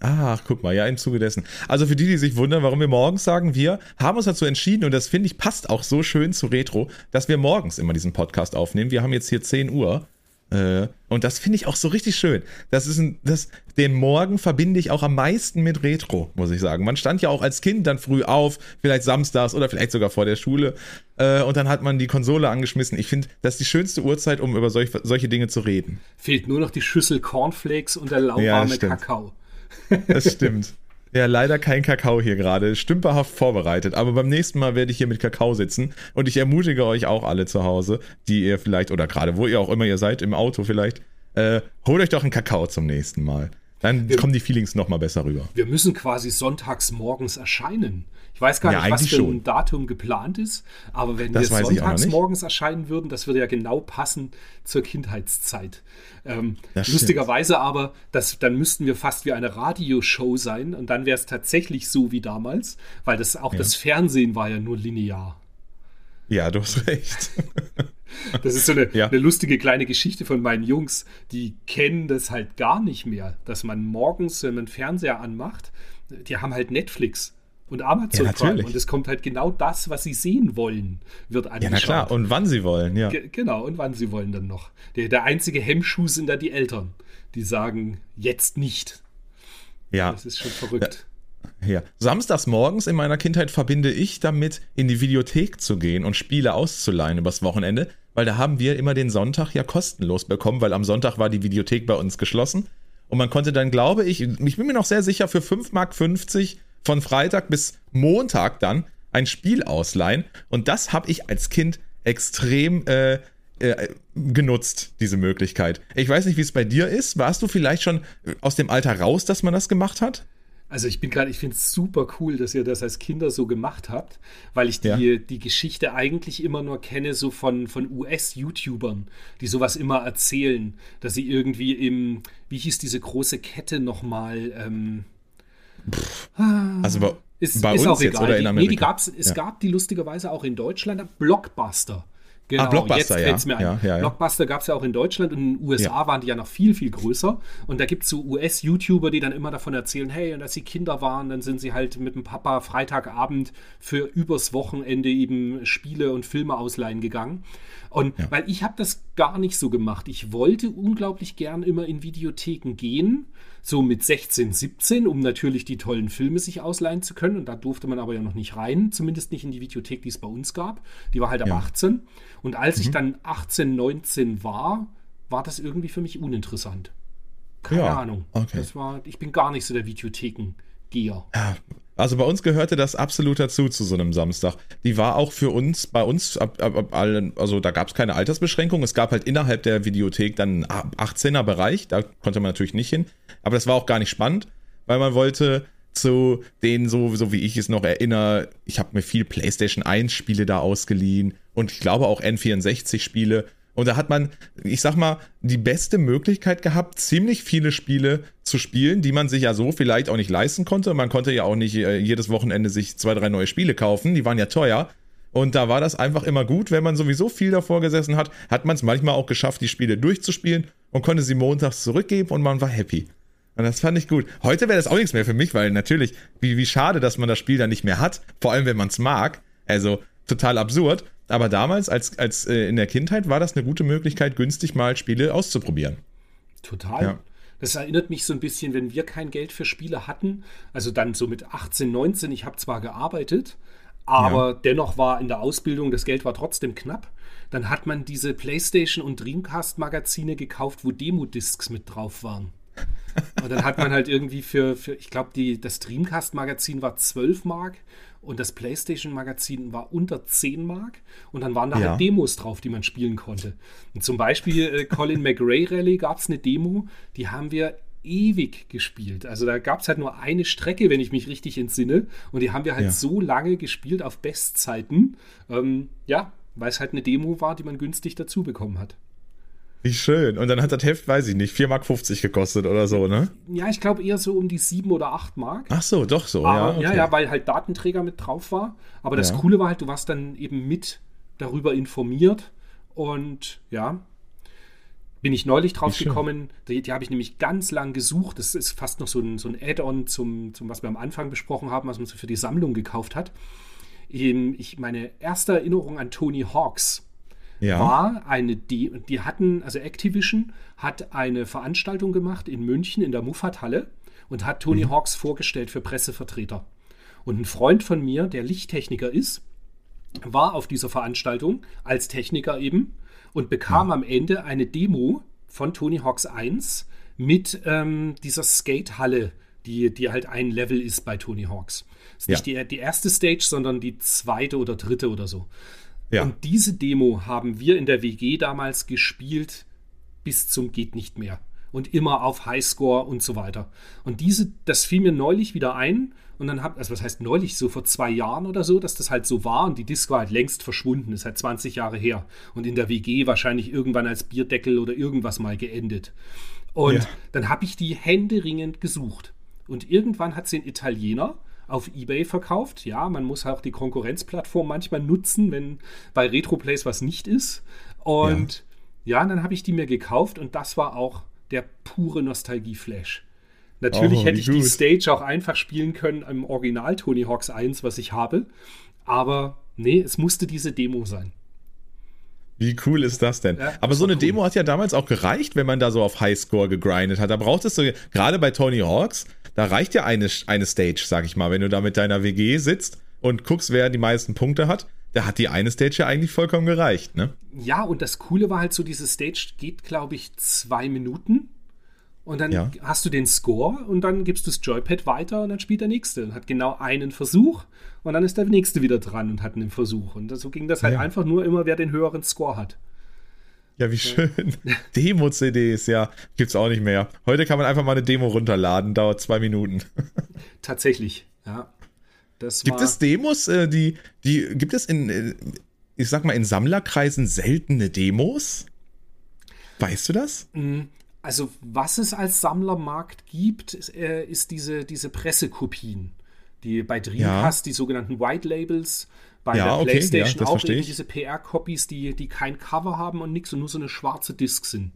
Ach, guck mal, ja, im Zuge dessen. Also für die, die sich wundern, warum wir morgens sagen, wir haben uns dazu entschieden, und das finde ich passt auch so schön zu Retro, dass wir morgens immer diesen Podcast aufnehmen. Wir haben jetzt hier zehn Uhr. Äh, und das finde ich auch so richtig schön. Das ist ein, das, den Morgen verbinde ich auch am meisten mit Retro, muss ich sagen. Man stand ja auch als Kind dann früh auf, vielleicht samstags oder vielleicht sogar vor der Schule. Äh, und dann hat man die Konsole angeschmissen. Ich finde, das ist die schönste Uhrzeit, um über solch, solche Dinge zu reden. Fehlt nur noch die Schüssel Cornflakes und der lauwarme ja, Kakao. Das stimmt. Ja, leider kein Kakao hier gerade. Stümperhaft vorbereitet. Aber beim nächsten Mal werde ich hier mit Kakao sitzen. Und ich ermutige euch auch alle zu Hause, die ihr vielleicht, oder gerade wo ihr auch immer ihr seid, im Auto vielleicht, äh, holt euch doch einen Kakao zum nächsten Mal. Dann wir, kommen die Feelings nochmal besser rüber. Wir müssen quasi sonntags morgens erscheinen. Ich weiß gar ja, nicht, was für ein schon. Datum geplant ist. Aber wenn das wir sonntags morgens erscheinen würden, das würde ja genau passen zur Kindheitszeit. Ähm, lustigerweise stimmt. aber, das, dann müssten wir fast wie eine Radioshow sein. Und dann wäre es tatsächlich so wie damals. Weil das auch ja. das Fernsehen war ja nur linear. Ja, du hast recht. Das ist so eine, ja. eine lustige kleine Geschichte von meinen Jungs. Die kennen das halt gar nicht mehr, dass man morgens, wenn man Fernseher anmacht, die haben halt Netflix und Amazon ja, Prime. Und es kommt halt genau das, was sie sehen wollen, wird angeschaut. Ja, na klar. Und wann sie wollen, ja. G- genau, und wann sie wollen dann noch. Der, der einzige Hemmschuh sind da die Eltern. Die sagen, jetzt nicht. Ja. Das ist schon verrückt. Ja. Ja. Samstags morgens in meiner Kindheit verbinde ich damit, in die Videothek zu gehen und Spiele auszuleihen übers Wochenende, weil da haben wir immer den Sonntag ja kostenlos bekommen, weil am Sonntag war die Videothek bei uns geschlossen und man konnte dann, glaube ich, ich bin mir noch sehr sicher, für fünf Mark fünfzig von Freitag bis Montag dann ein Spiel ausleihen, und das habe ich als Kind extrem äh, äh, genutzt, diese Möglichkeit. Ich weiß nicht, wie es bei dir ist, warst du vielleicht schon aus dem Alter raus, dass man das gemacht hat? Also ich bin gerade, ich finde es super cool, dass ihr das als Kinder so gemacht habt, weil ich die, ja. die Geschichte eigentlich immer nur kenne, so von, von U S-YouTubern, die sowas immer erzählen, dass sie irgendwie im, wie hieß diese große Kette nochmal, ähm, also bei, ist, bei ist uns auch jetzt egal. Oder in Amerika? Nee, die gab's, es ja. gab die lustigerweise auch in Deutschland, Blockbuster. Genau, ah, Blockbuster, jetzt fällt's mir ja. ein. Ja, ja, ja. Blockbuster gab es ja auch in Deutschland, und in den U S A ja. waren die ja noch viel, viel größer. Und da gibt es so U S-YouTuber, die dann immer davon erzählen, hey, und als sie Kinder waren, dann sind sie halt mit dem Papa Freitagabend für übers Wochenende eben Spiele und Filme ausleihen gegangen. Und ja. weil ich habe das gar nicht so gemacht. Ich wollte unglaublich gern immer in Videotheken gehen, so mit sechzehn, siebzehn, um natürlich die tollen Filme sich ausleihen zu können. Und da durfte man aber ja noch nicht rein, zumindest nicht in die Videothek, die es bei uns gab. Die war halt ab ja. achtzehn. Und als mhm. ich dann achtzehn, neunzehn war, war das irgendwie für mich uninteressant. Keine ja. Ahnung. Okay. Das war, ich bin gar nicht so der Videothekengeher. Ja. Also bei uns gehörte das absolut dazu, zu so einem Samstag. Die war auch für uns, bei uns, ab, ab, ab allen, also da gab es keine Altersbeschränkung. Es gab halt innerhalb der Videothek dann einen achtzehner-Bereich, da konnte man natürlich nicht hin. Aber das war auch gar nicht spannend, weil man wollte zu denen, so, so wie ich es noch erinnere, ich habe mir viel PlayStation eins Spiele da ausgeliehen und ich glaube auch N vierundsechzig Spiele. Und da hat man, ich sag mal, die beste Möglichkeit gehabt, ziemlich viele Spiele zu spielen, die man sich ja so vielleicht auch nicht leisten konnte. Man konnte ja auch nicht äh, jedes Wochenende sich zwei, drei neue Spiele kaufen, die waren ja teuer. Und da war das einfach immer gut, wenn man sowieso viel davor gesessen hat, hat man es manchmal auch geschafft, die Spiele durchzuspielen und konnte sie montags zurückgeben und man war happy. Und das fand ich gut. Heute wäre das auch nichts mehr für mich, weil natürlich, wie, wie schade, dass man das Spiel dann nicht mehr hat, vor allem wenn man es mag. Also total absurd. Aber damals, als, als äh, in der Kindheit, war das eine gute Möglichkeit, günstig mal Spiele auszuprobieren. Total. Ja. Das erinnert mich so ein bisschen, wenn wir kein Geld für Spiele hatten, also dann so mit achtzehn, neunzehn, ich habe zwar gearbeitet, aber ja. dennoch war in der Ausbildung, das Geld war trotzdem knapp, dann hat man diese PlayStation- und Dreamcast-Magazine gekauft, wo Demo-Discs mit drauf waren. Und dann hat man halt irgendwie für, für ich glaube, das Dreamcast-Magazin war zwölf Mark, und das PlayStation-Magazin war unter zehn Mark. Und dann waren da ja. halt Demos drauf, die man spielen konnte. Und zum Beispiel äh, Colin McRae Rally gab es eine Demo, die haben wir ewig gespielt. Also da gab es halt nur eine Strecke, wenn ich mich richtig entsinne. Und die haben wir halt ja. so lange gespielt auf Bestzeiten. Ähm, ja, weil es halt eine Demo war, die man günstig dazu bekommen hat. Wie schön. Und dann hat das Heft, weiß ich nicht, vier Mark fünfzig gekostet oder so, ne? Ja, ich glaube eher so um die sieben oder acht Mark. Ach so, doch so, aber, ja. Okay. Ja, ja, weil halt Datenträger mit drauf war. Aber das ja. Coole war halt, du warst dann eben mit darüber informiert. Und ja, bin ich neulich drauf Wie gekommen. Die, die habe ich nämlich ganz lang gesucht. Das ist fast noch so ein, so ein Add-on zum, zum, was wir am Anfang besprochen haben, was man so für die Sammlung gekauft hat. Ich, meine erste Erinnerung an Tony Hawk's. Ja. War eine, die, die hatten, also Activision hat eine Veranstaltung gemacht in München in der Muffat-Halle und hat Tony mhm. Hawk's vorgestellt für Pressevertreter. Und ein Freund von mir, der Lichttechniker ist, war auf dieser Veranstaltung als Techniker eben und bekam ja. am Ende eine Demo von Tony Hawk's eins mit ähm, dieser Skatehalle, die, die halt ein Level ist bei Tony Hawk's. Das ist ja. nicht die, die erste Stage, sondern die zweite oder dritte oder so. Ja. Und diese Demo haben wir in der W G damals gespielt bis zum geht nicht mehr. Und immer auf Highscore und so weiter. Und diese, das fiel mir neulich wieder ein. Und dann hab, also was heißt neulich, so vor zwei Jahren oder so, dass das halt so war. Und die Disc war halt längst verschwunden, ist halt zwanzig Jahre her. Und in der W G wahrscheinlich irgendwann als Bierdeckel oder irgendwas mal geendet. Und ja. dann habe ich die händeringend gesucht. Und irgendwann hat sie einen Italiener auf eBay verkauft. Ja, man muss auch die Konkurrenzplattform manchmal nutzen, wenn bei RetroPlays was nicht ist. Und ja, ja dann habe ich die mir gekauft und das war auch der pure Nostalgie-Flash. Natürlich oh, hätte ich gut. die Stage auch einfach spielen können im Original Tony Hawk's eins, was ich habe. Aber nee, es musste diese Demo sein. Wie cool ist das denn? Ja, aber so eine cool. Demo hat ja damals auch gereicht, wenn man da so auf Highscore gegrindet hat. Da brauchtest du, gerade bei Tony Hawk's, da reicht ja eine, eine Stage, sag ich mal. Wenn du da mit deiner W G sitzt und guckst, wer die meisten Punkte hat, da hat die eine Stage ja eigentlich vollkommen gereicht, ne? Ja, und das Coole war halt so, diese Stage geht, glaube ich, zwei Minuten und dann ja. hast du den Score und dann gibst du das Joypad weiter und dann spielt der Nächste und hat genau einen Versuch und dann ist der Nächste wieder dran und hat einen Versuch. Und so ging das halt ja. einfach nur immer, wer den höheren Score hat. Ja, wie schön. Demo-C Ds, ja, gibt's auch nicht mehr. Heute kann man einfach mal eine Demo runterladen, dauert zwei Minuten. Tatsächlich, ja. Das gibt war es Demos, die, die, gibt es in, ich sag mal, in Sammlerkreisen seltene Demos? Weißt du das? Also, was es als Sammlermarkt gibt, ist, ist diese, diese Pressekopien. Die bei Dreamcast, ja. die sogenannten White Labels, bei ja, der PlayStation okay, ja, auch eben diese P R-Copies, die, die kein Cover haben und nichts und nur so eine schwarze Disc sind.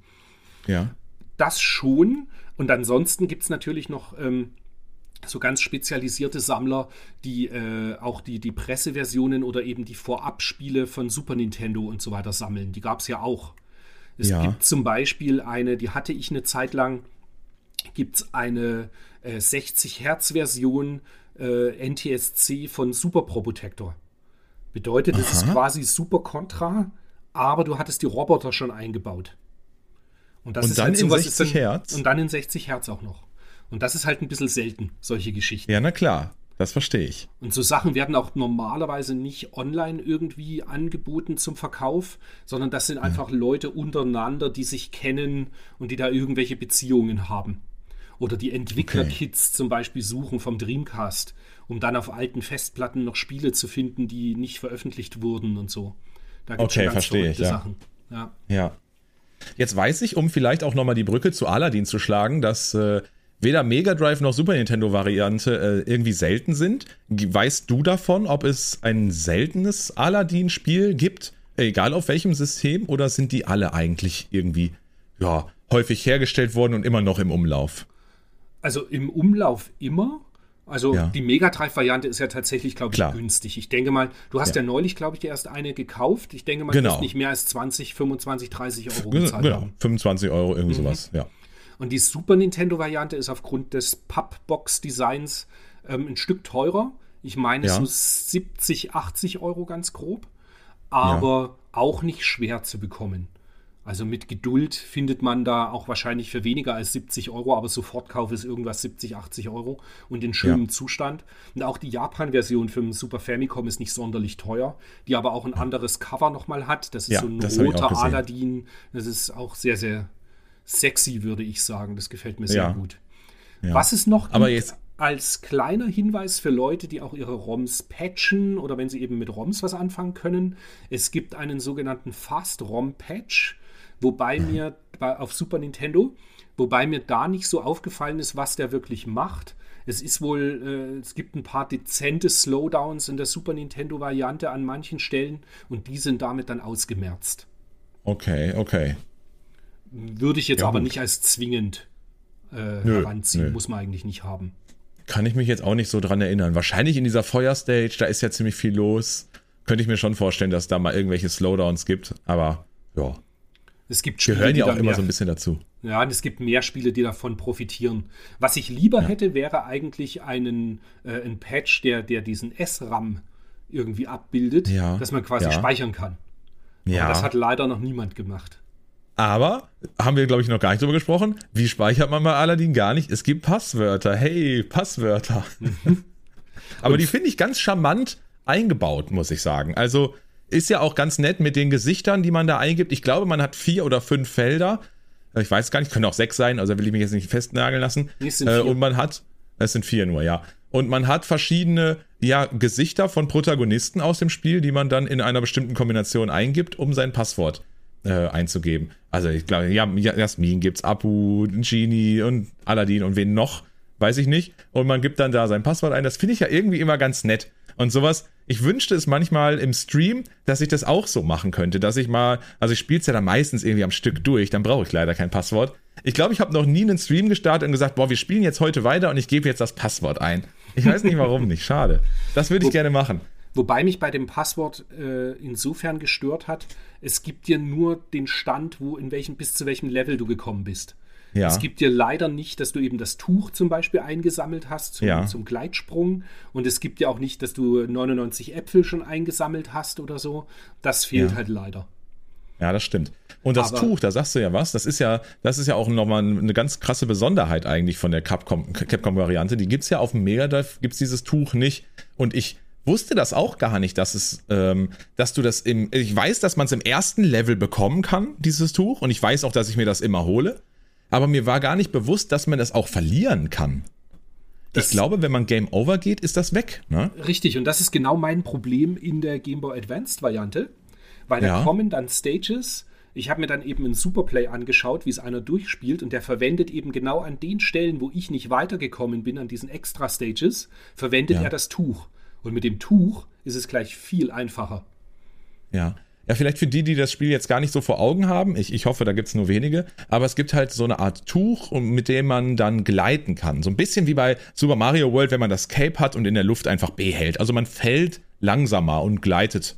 Ja. Das schon. Und ansonsten gibt es natürlich noch ähm, so ganz spezialisierte Sammler, die äh, auch die, die Presseversionen oder eben die Vorabspiele von Super Nintendo und so weiter sammeln. Die gab es ja auch. Es ja. gibt zum Beispiel eine, die hatte ich eine Zeit lang, gibt es eine äh, sechzig Hertz Version äh, N T S C von Super Pro Protector. Bedeutet, es ist quasi Super Contra, aber du hattest die Roboter schon eingebaut. Und, das und ist dann halt in sowas, sechzig dann, Hertz? Und dann in sechzig Hertz auch noch. Und das ist halt ein bisschen selten, solche Geschichten. Ja, na klar. Das verstehe ich. Und so Sachen werden auch normalerweise nicht online irgendwie angeboten zum Verkauf, sondern das sind einfach ja. Leute untereinander, die sich kennen und die da irgendwelche Beziehungen haben. Oder die Entwicklerkits okay. zum Beispiel suchen vom Dreamcast, um dann auf alten Festplatten noch Spiele zu finden, die nicht veröffentlicht wurden und so. Da gibt es okay, ganz verstehe ich, ja. Sachen. Ja. ja. Jetzt weiß ich, um vielleicht auch nochmal die Brücke zu Aladdin zu schlagen, dass äh weder Mega Drive noch Super Nintendo Variante äh, irgendwie selten sind. Weißt du davon, ob es ein seltenes Aladdin-Spiel gibt, egal auf welchem System, oder sind die alle eigentlich irgendwie ja, häufig hergestellt worden und immer noch im Umlauf? Also im Umlauf immer. Also ja. die Mega Drive Variante ist ja tatsächlich, glaube ich, günstig. Ich denke mal, du hast ja, ja neulich, glaube ich, dir erst eine gekauft. Ich denke mal, genau. du hast nicht mehr als zwanzig, fünfundzwanzig, dreißig Euro gezahlt genau. haben. fünfundzwanzig Euro, irgendwie mhm. sowas, ja. Und die Super Nintendo-Variante ist aufgrund des Pappbox-Designs ähm, ein Stück teurer. Ich meine, ja. so siebzig, achtzig Euro ganz grob. Aber ja. auch nicht schwer zu bekommen. Also mit Geduld findet man da auch wahrscheinlich für weniger als siebzig Euro. Aber Sofortkauf ist irgendwas siebzig, achtzig Euro und in schönem ja. Zustand. Und auch die Japan-Version für den Super Famicom ist nicht sonderlich teuer. Die aber auch ein anderes Cover nochmal hat. Das ist ja, so ein roter Aladdin. Das ist auch sehr, sehr sexy, würde ich sagen. Das gefällt mir sehr ja. gut. Ja. Was es noch gibt, jetzt als kleiner Hinweis für Leute, die auch ihre ROMs patchen oder wenn sie eben mit ROMs was anfangen können, es gibt einen sogenannten Fast-ROM-Patch, wobei mhm. mir auf Super Nintendo, wobei mir da nicht so aufgefallen ist, was der wirklich macht. Es ist wohl, äh, es gibt ein paar dezente Slowdowns in der Super Nintendo-Variante an manchen Stellen und die sind damit dann ausgemerzt. Okay, okay. Würde ich jetzt ja, aber nicht als zwingend äh, nö, heranziehen, nö. Muss man eigentlich nicht haben. Kann ich mich jetzt auch nicht so dran erinnern. Wahrscheinlich in dieser Feuerstage, da ist ja ziemlich viel los. Könnte ich mir schon vorstellen, dass da mal irgendwelche Slowdowns gibt, aber ja. Es gibt Spiele, gehören ja auch immer mehr, so ein bisschen dazu. Ja, und es gibt mehr Spiele, die davon profitieren. Was ich lieber ja. hätte, wäre eigentlich einen äh, ein Patch, der, der diesen S RAM irgendwie abbildet, ja. dass man quasi ja. speichern kann. Ja. Aber das hat leider noch niemand gemacht. Aber, haben wir, glaube ich, noch gar nicht drüber gesprochen, wie speichert man bei Aladdin gar nicht? Es gibt Passwörter. Hey, Passwörter. Mhm. Aber und die finde ich ganz charmant eingebaut, muss ich sagen. Also ist ja auch ganz nett mit den Gesichtern, die man da eingibt. Ich glaube, man hat vier oder fünf Felder. Ich weiß gar nicht, können auch sechs sein, also will ich mich jetzt nicht festnageln lassen. Es sind vier. Und man hat, es sind vier nur, ja. Und man hat verschiedene ja, Gesichter von Protagonisten aus dem Spiel, die man dann in einer bestimmten Kombination eingibt, um sein Passwort einzugeben. Also ich glaube, ja, Jasmin gibt's, Apu, Genie und Aladdin und wen noch, weiß ich nicht. Und man gibt dann da sein Passwort ein. Das finde ich ja irgendwie immer ganz nett. Und sowas, ich wünschte es manchmal im Stream, dass ich das auch so machen könnte, dass ich mal, also ich spiele es ja dann meistens irgendwie am Stück durch, dann brauche ich leider kein Passwort. Ich glaube, ich habe noch nie einen Stream gestartet und gesagt, boah, wir spielen jetzt heute weiter und ich gebe jetzt das Passwort ein. Ich weiß nicht, warum nicht. Schade. Das würde ich gerne machen. Wobei mich bei dem Passwort äh, insofern gestört hat, es gibt dir nur den Stand, wo in welchem, bis zu welchem Level du gekommen bist. Ja. Es gibt dir leider nicht, dass du eben das Tuch zum Beispiel eingesammelt hast zum, ja. zum Gleitsprung. Und es gibt dir auch nicht, dass du neunundneunzig Äpfel schon eingesammelt hast oder so. Das fehlt ja. halt leider. Ja, das stimmt. Und das aber Tuch, da sagst du ja was, das ist ja, das ist ja auch nochmal eine ganz krasse Besonderheit eigentlich von der Capcom, Capcom-Variante. Die gibt es ja auf dem Mega Drive, gibt es dieses Tuch nicht. Und ich wusste das auch gar nicht, dass es, ähm, dass du das im, ich weiß, dass man es im ersten Level bekommen kann, dieses Tuch, und ich weiß auch, dass ich mir das immer hole, aber mir war gar nicht bewusst, dass man das auch verlieren kann. Das ich glaube, wenn man Game Over geht, ist das weg, ne? Richtig, und das ist genau mein Problem in der Game Boy Advanced Variante, weil da ja. kommen dann Stages. Ich habe mir dann eben einen Superplay angeschaut, wie es einer durchspielt, und der verwendet eben genau an den Stellen, wo ich nicht weitergekommen bin, an diesen Extra Stages, verwendet ja. er das Tuch. Und mit dem Tuch ist es gleich viel einfacher. Ja, ja, vielleicht für die, die das Spiel jetzt gar nicht so vor Augen haben, ich, ich hoffe, da gibt es nur wenige, aber es gibt halt so eine Art Tuch, mit dem man dann gleiten kann. So ein bisschen wie bei Super Mario World, wenn man das Cape hat und in der Luft einfach B hält. Also man fällt langsamer und gleitet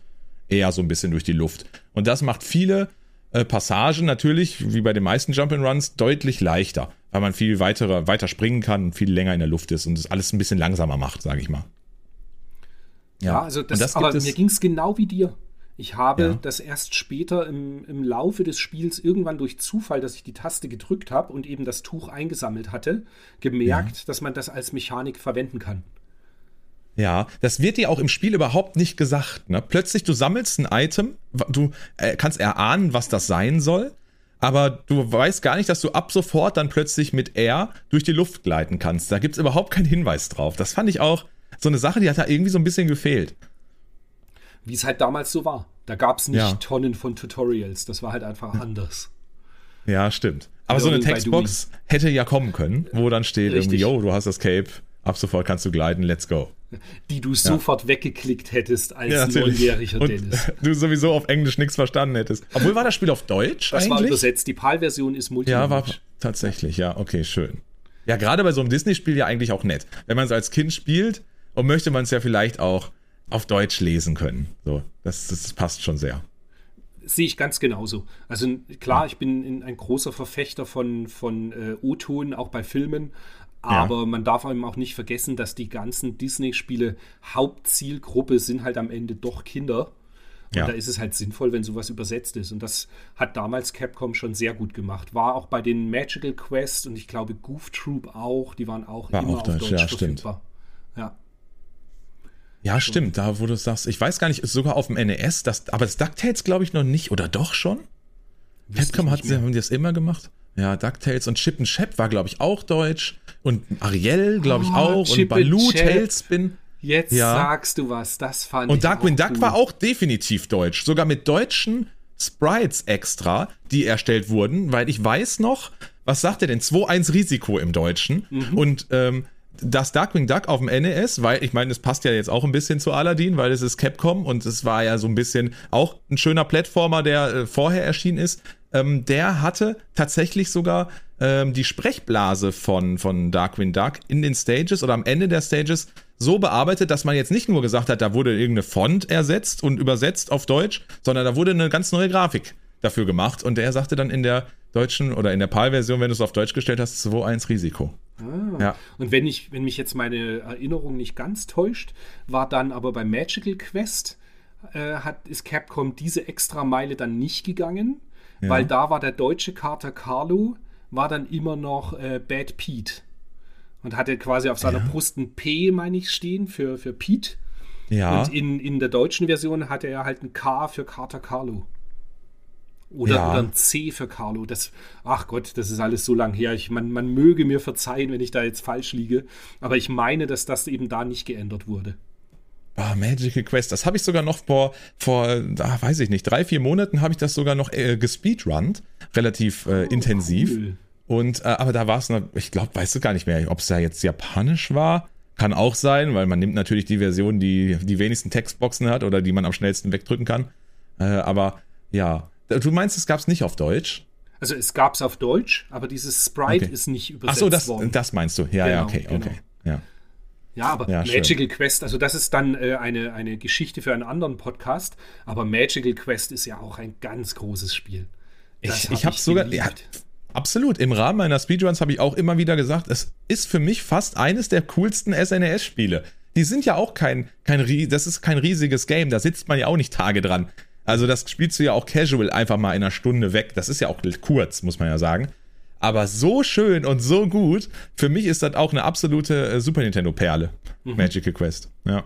eher so ein bisschen durch die Luft. Und das macht viele äh, Passagen natürlich, wie bei den meisten Jump'n'Runs, deutlich leichter. weil man viel weiter, weiter springen kann und viel länger in der Luft ist und es alles ein bisschen langsamer macht, sage ich mal. Ja, ja, also das, das aber mir ging es genau wie dir. Ich habe ja. das erst später im, im Laufe des Spiels irgendwann durch Zufall, dass ich die Taste gedrückt habe und eben das Tuch eingesammelt hatte, gemerkt, ja. dass man das als Mechanik verwenden kann. Ja, das wird dir auch im Spiel überhaupt nicht gesagt. Ne? Plötzlich, du sammelst ein Item, du äh, kannst erahnen, was das sein soll, aber du weißt gar nicht, dass du ab sofort dann plötzlich mit R durch die Luft gleiten kannst. Da gibt es überhaupt keinen Hinweis drauf. Das fand ich auch so eine Sache, die hat da irgendwie so ein bisschen gefehlt. Wie es halt damals so war. Da gab es nicht ja. Tonnen von Tutorials. Das war halt einfach anders. Ja, stimmt. Aber also so eine Textbox hätte ja kommen können, wo dann steht Richtig. irgendwie, yo, du hast das Cape, ab sofort kannst du gleiten, let's go. Die du ja. sofort weggeklickt hättest als ja, neunjähriger Dennis. Du sowieso auf Englisch nichts verstanden hättest. Obwohl war das Spiel auf Deutsch Das eigentlich? war übersetzt. Die PAL-Version ist multilingual. Ja, war tatsächlich. Ja, okay, schön. Ja, gerade bei so einem Disney-Spiel ja eigentlich auch nett. Wenn man es als Kind spielt und möchte man es ja vielleicht auch auf Deutsch lesen können. So, das, das passt schon sehr. Sehe ich ganz genauso. Also klar, ja. ich bin ein großer Verfechter von, von äh, O-Ton, auch bei Filmen. Aber ja. man darf eben auch nicht vergessen, dass die ganzen Disney-Spiele Hauptzielgruppe sind halt am Ende doch Kinder. Und ja. da ist es halt sinnvoll, wenn sowas übersetzt ist. Und das hat damals Capcom schon sehr gut gemacht. War auch bei den Magical Quest und ich glaube Goof Troop auch. Die waren auch War immer auch auf Deutsch, Deutsch ja, verfügbar. Stimmt. Ja. Ja, stimmt, da wo du sagst, ich weiß gar nicht, ist sogar auf dem N E S, das, aber das DuckTales glaube ich noch nicht, oder doch schon? Capcom hat haben die das immer gemacht. Ja, DuckTales und Chip and Chap war glaube ich auch deutsch und Ariel glaube ich oh, auch Chip und Baloo Tailspin. Jetzt ja. sagst du was, das fand und ich Darkwing Duck gut. war auch definitiv deutsch, sogar mit deutschen Sprites extra, die erstellt wurden, weil ich weiß noch, was sagt er denn, zwei eins Risiko im Deutschen mhm. und ähm, das Darkwing Duck auf dem N E S, weil ich meine, es passt ja jetzt auch ein bisschen zu Aladdin, weil es ist Capcom und es war ja so ein bisschen auch ein schöner Plattformer, der äh, vorher erschienen ist. Ähm, der hatte tatsächlich sogar ähm, die Sprechblase von, von Darkwing Duck in den Stages oder am Ende der Stages so bearbeitet, dass man jetzt nicht nur gesagt hat, da wurde irgendeine Font ersetzt und übersetzt auf Deutsch, sondern da wurde eine ganz neue Grafik dafür gemacht und der sagte dann in der deutschen oder in der PAL-Version, wenn du es auf Deutsch gestellt hast, zwei eins Risiko. Ah, ja. Und wenn ich, wenn mich jetzt meine Erinnerung nicht ganz täuscht, war dann aber bei Magical Quest äh, hat, ist Capcom diese extra Meile dann nicht gegangen, ja. weil da war der deutsche Kater Carlo, war dann immer noch äh, Bad Pete und hatte quasi auf seiner ja. Brust ein P, meine ich, stehen für, für Pete. Ja. Und in, in der deutschen Version hatte er halt ein K für Kater Carlo. Oder, ja. oder ein C für Carlo. Das, ach Gott, das ist alles so lang her. Ich, man, man möge mir verzeihen, wenn ich da jetzt falsch liege. Aber ich meine, dass das eben da nicht geändert wurde. Ah, Magical Quest. Das habe ich sogar noch vor, vor ah, weiß ich nicht, drei, vier Monaten habe ich das sogar noch äh, gespeedrunnt. Relativ äh, oh, intensiv. Cool. Und, äh, aber da war es, ich glaube, weißt du gar nicht mehr, ob es da jetzt japanisch war. Kann auch sein, weil man nimmt natürlich die Version, die die wenigsten Textboxen hat oder die man am schnellsten wegdrücken kann. Äh, aber ja, du meinst, es gab es nicht auf Deutsch? Also es gab es auf Deutsch, aber dieses Sprite okay. ist nicht übersetzt worden. Ach so, das, worden. das meinst du. Ja, genau, ja, okay, genau. okay. Ja, ja aber ja, Magical schön. Quest, also das ist dann äh, eine, eine Geschichte für einen anderen Podcast, aber Magical Quest ist ja auch ein ganz großes Spiel. Das ich habe ich ich sogar, ja, absolut, im Rahmen meiner Speedruns habe ich auch immer wieder gesagt, es ist für mich fast eines der coolsten S N E S-Spiele. Die sind ja auch kein, kein, das ist kein riesiges Game, da sitzt man ja auch nicht Tage dran. Also das spielst du ja auch casual einfach mal in einer Stunde weg. Das ist ja auch kurz, muss man ja sagen. Aber so schön und so gut. Für mich ist das auch eine absolute äh, Super Nintendo Perle. Mhm. Magical Quest, ja.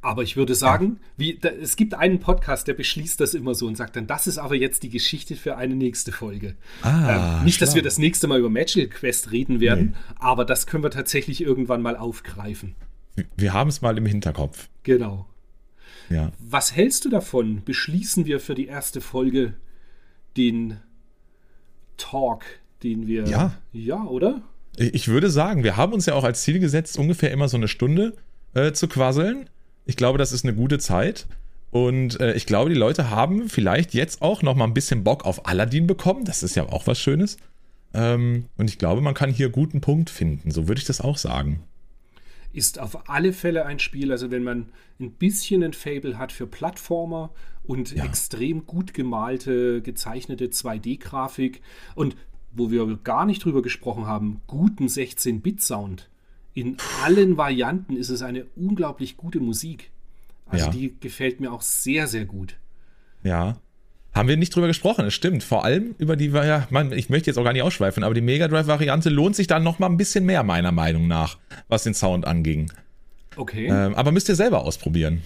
Aber ich würde sagen, wie, da, es gibt einen Podcast, der beschließt das immer so und sagt dann, das ist aber jetzt die Geschichte für eine nächste Folge. Ah, ähm, nicht, schlau. dass wir das nächste Mal über Magical Quest reden werden, nee. aber das können wir tatsächlich irgendwann mal aufgreifen. Wir, wir haben es mal im Hinterkopf. Genau. Ja. Was hältst du davon? Beschließen wir für die erste Folge den Talk, den wir... Ja. Ja, oder? Ich würde sagen, wir haben uns ja auch als Ziel gesetzt, ungefähr immer so eine Stunde äh, zu quasseln. Ich glaube, das ist eine gute Zeit. Und äh, ich glaube, die Leute haben vielleicht jetzt auch noch mal ein bisschen Bock auf Aladdin bekommen. Das ist ja auch was Schönes. Ähm, und ich glaube, man kann hier guten Punkt finden. So würde ich das auch sagen. Ist auf alle Fälle ein Spiel, also wenn man ein bisschen ein Faible hat für Plattformer und ja. extrem gut gemalte, gezeichnete zwei D-Grafik und wo wir gar nicht drüber gesprochen haben, guten sechzehn-Bit-Sound. In allen Varianten ist es eine unglaublich gute Musik. Also ja. Die gefällt mir auch sehr, sehr gut. Ja. Haben wir nicht drüber gesprochen, das stimmt. Vor allem über die, ja, man, ich möchte jetzt auch gar nicht ausschweifen, aber die Mega Drive-Variante lohnt sich dann noch mal ein bisschen mehr, meiner Meinung nach, was den Sound anging. Okay. Ähm, aber müsst ihr selber ausprobieren.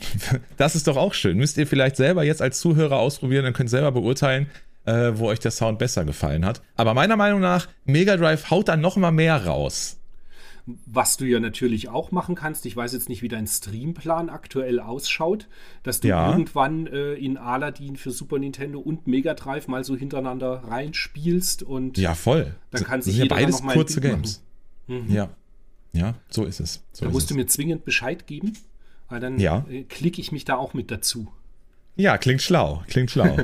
Das ist doch auch schön. Müsst ihr vielleicht selber jetzt als Zuhörer ausprobieren und könnt selber beurteilen, äh, wo euch der Sound besser gefallen hat. Aber meiner Meinung nach, Mega Drive haut dann noch mal mehr raus. Was du ja natürlich auch machen kannst, ich weiß jetzt nicht, wie dein Streamplan aktuell ausschaut, dass du ja. irgendwann äh, in Aladdin für Super Nintendo und Mega Drive mal so hintereinander reinspielst und ja, voll. Dann kann sich jeder beides noch mal kurze Games. Mhm. Ja. Ja, so ist es. So da ist musst es. Du mir zwingend Bescheid geben, weil dann ja. äh, klicke ich mich da auch mit dazu. Ja, klingt schlau, klingt schlau.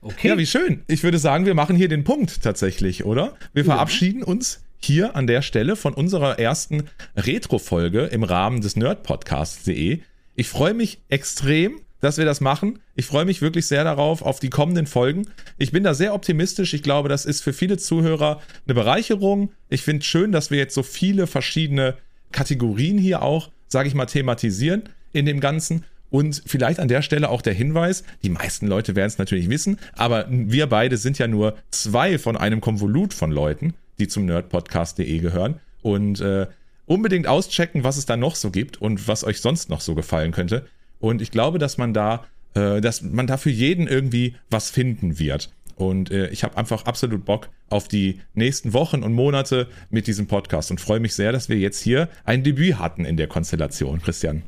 Okay. Ja, wie schön. Ich würde sagen, wir machen hier den Punkt tatsächlich, oder? Wir ja. verabschieden uns hier an der Stelle von unserer ersten Retro-Folge im Rahmen des nerdpodcasts punkt de. Ich freue mich extrem, dass wir das machen. Ich freue mich wirklich sehr darauf, auf die kommenden Folgen. Ich bin da sehr optimistisch. Ich glaube, das ist für viele Zuhörer eine Bereicherung. Ich finde es schön, dass wir jetzt so viele verschiedene Kategorien hier auch, sage ich mal, thematisieren in dem Ganzen. Und vielleicht an der Stelle auch der Hinweis, die meisten Leute werden es natürlich wissen, aber wir beide sind ja nur zwei von einem Konvolut von Leuten, die zum nerdpodcast punkt de gehören. Und äh, unbedingt auschecken, was es da noch so gibt und was euch sonst noch so gefallen könnte. Und ich glaube, dass man da, äh, dass man da für jeden irgendwie was finden wird. Und äh, ich habe einfach absolut Bock auf die nächsten Wochen und Monate mit diesem Podcast und freue mich sehr, dass wir jetzt hier ein Debüt hatten in der Konstellation, Christian.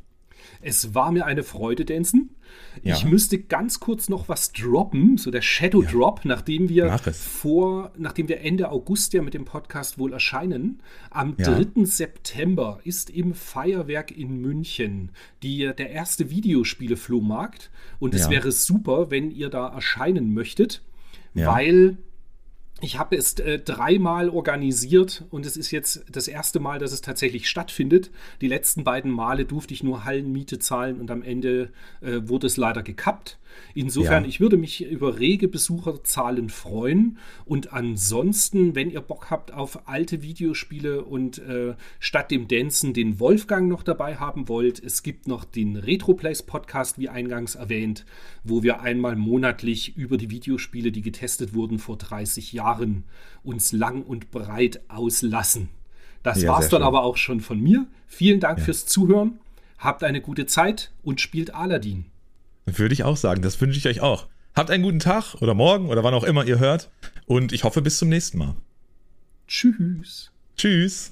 Es war mir eine Freude, Denzen. Ja. Ich müsste ganz kurz noch was droppen, so der Shadow ja. Drop, nachdem wir vor, nachdem wir Ende August ja mit dem Podcast wohl erscheinen. Am ja. dritten September ist im Feuerwerk in München die, der erste Videospiele-Flohmarkt. Und es ja. wäre super, wenn ihr da erscheinen möchtet, ja. weil ich habe es äh, dreimal organisiert und es ist jetzt das erste Mal, dass es tatsächlich stattfindet. Die letzten beiden Male durfte ich nur Hallenmiete zahlen und am Ende äh, wurde es leider gekappt. Insofern, ja. ich würde mich über rege Besucherzahlen freuen. Und ansonsten, wenn ihr Bock habt auf alte Videospiele und äh, statt dem Dancen den Wolfgang noch dabei haben wollt, es gibt noch den RetroPlays Podcast, wie eingangs erwähnt, wo wir einmal monatlich über die Videospiele, die getestet wurden vor dreißig Jahren, uns lang und breit auslassen. Das ja, war's dann schön. Aber auch schon von mir. Vielen Dank ja. fürs Zuhören. Habt eine gute Zeit und spielt Aladdin. Würde ich auch sagen, das wünsche ich euch auch. Habt einen guten Tag oder morgen oder wann auch immer ihr hört und ich hoffe bis zum nächsten Mal. Tschüss. Tschüss.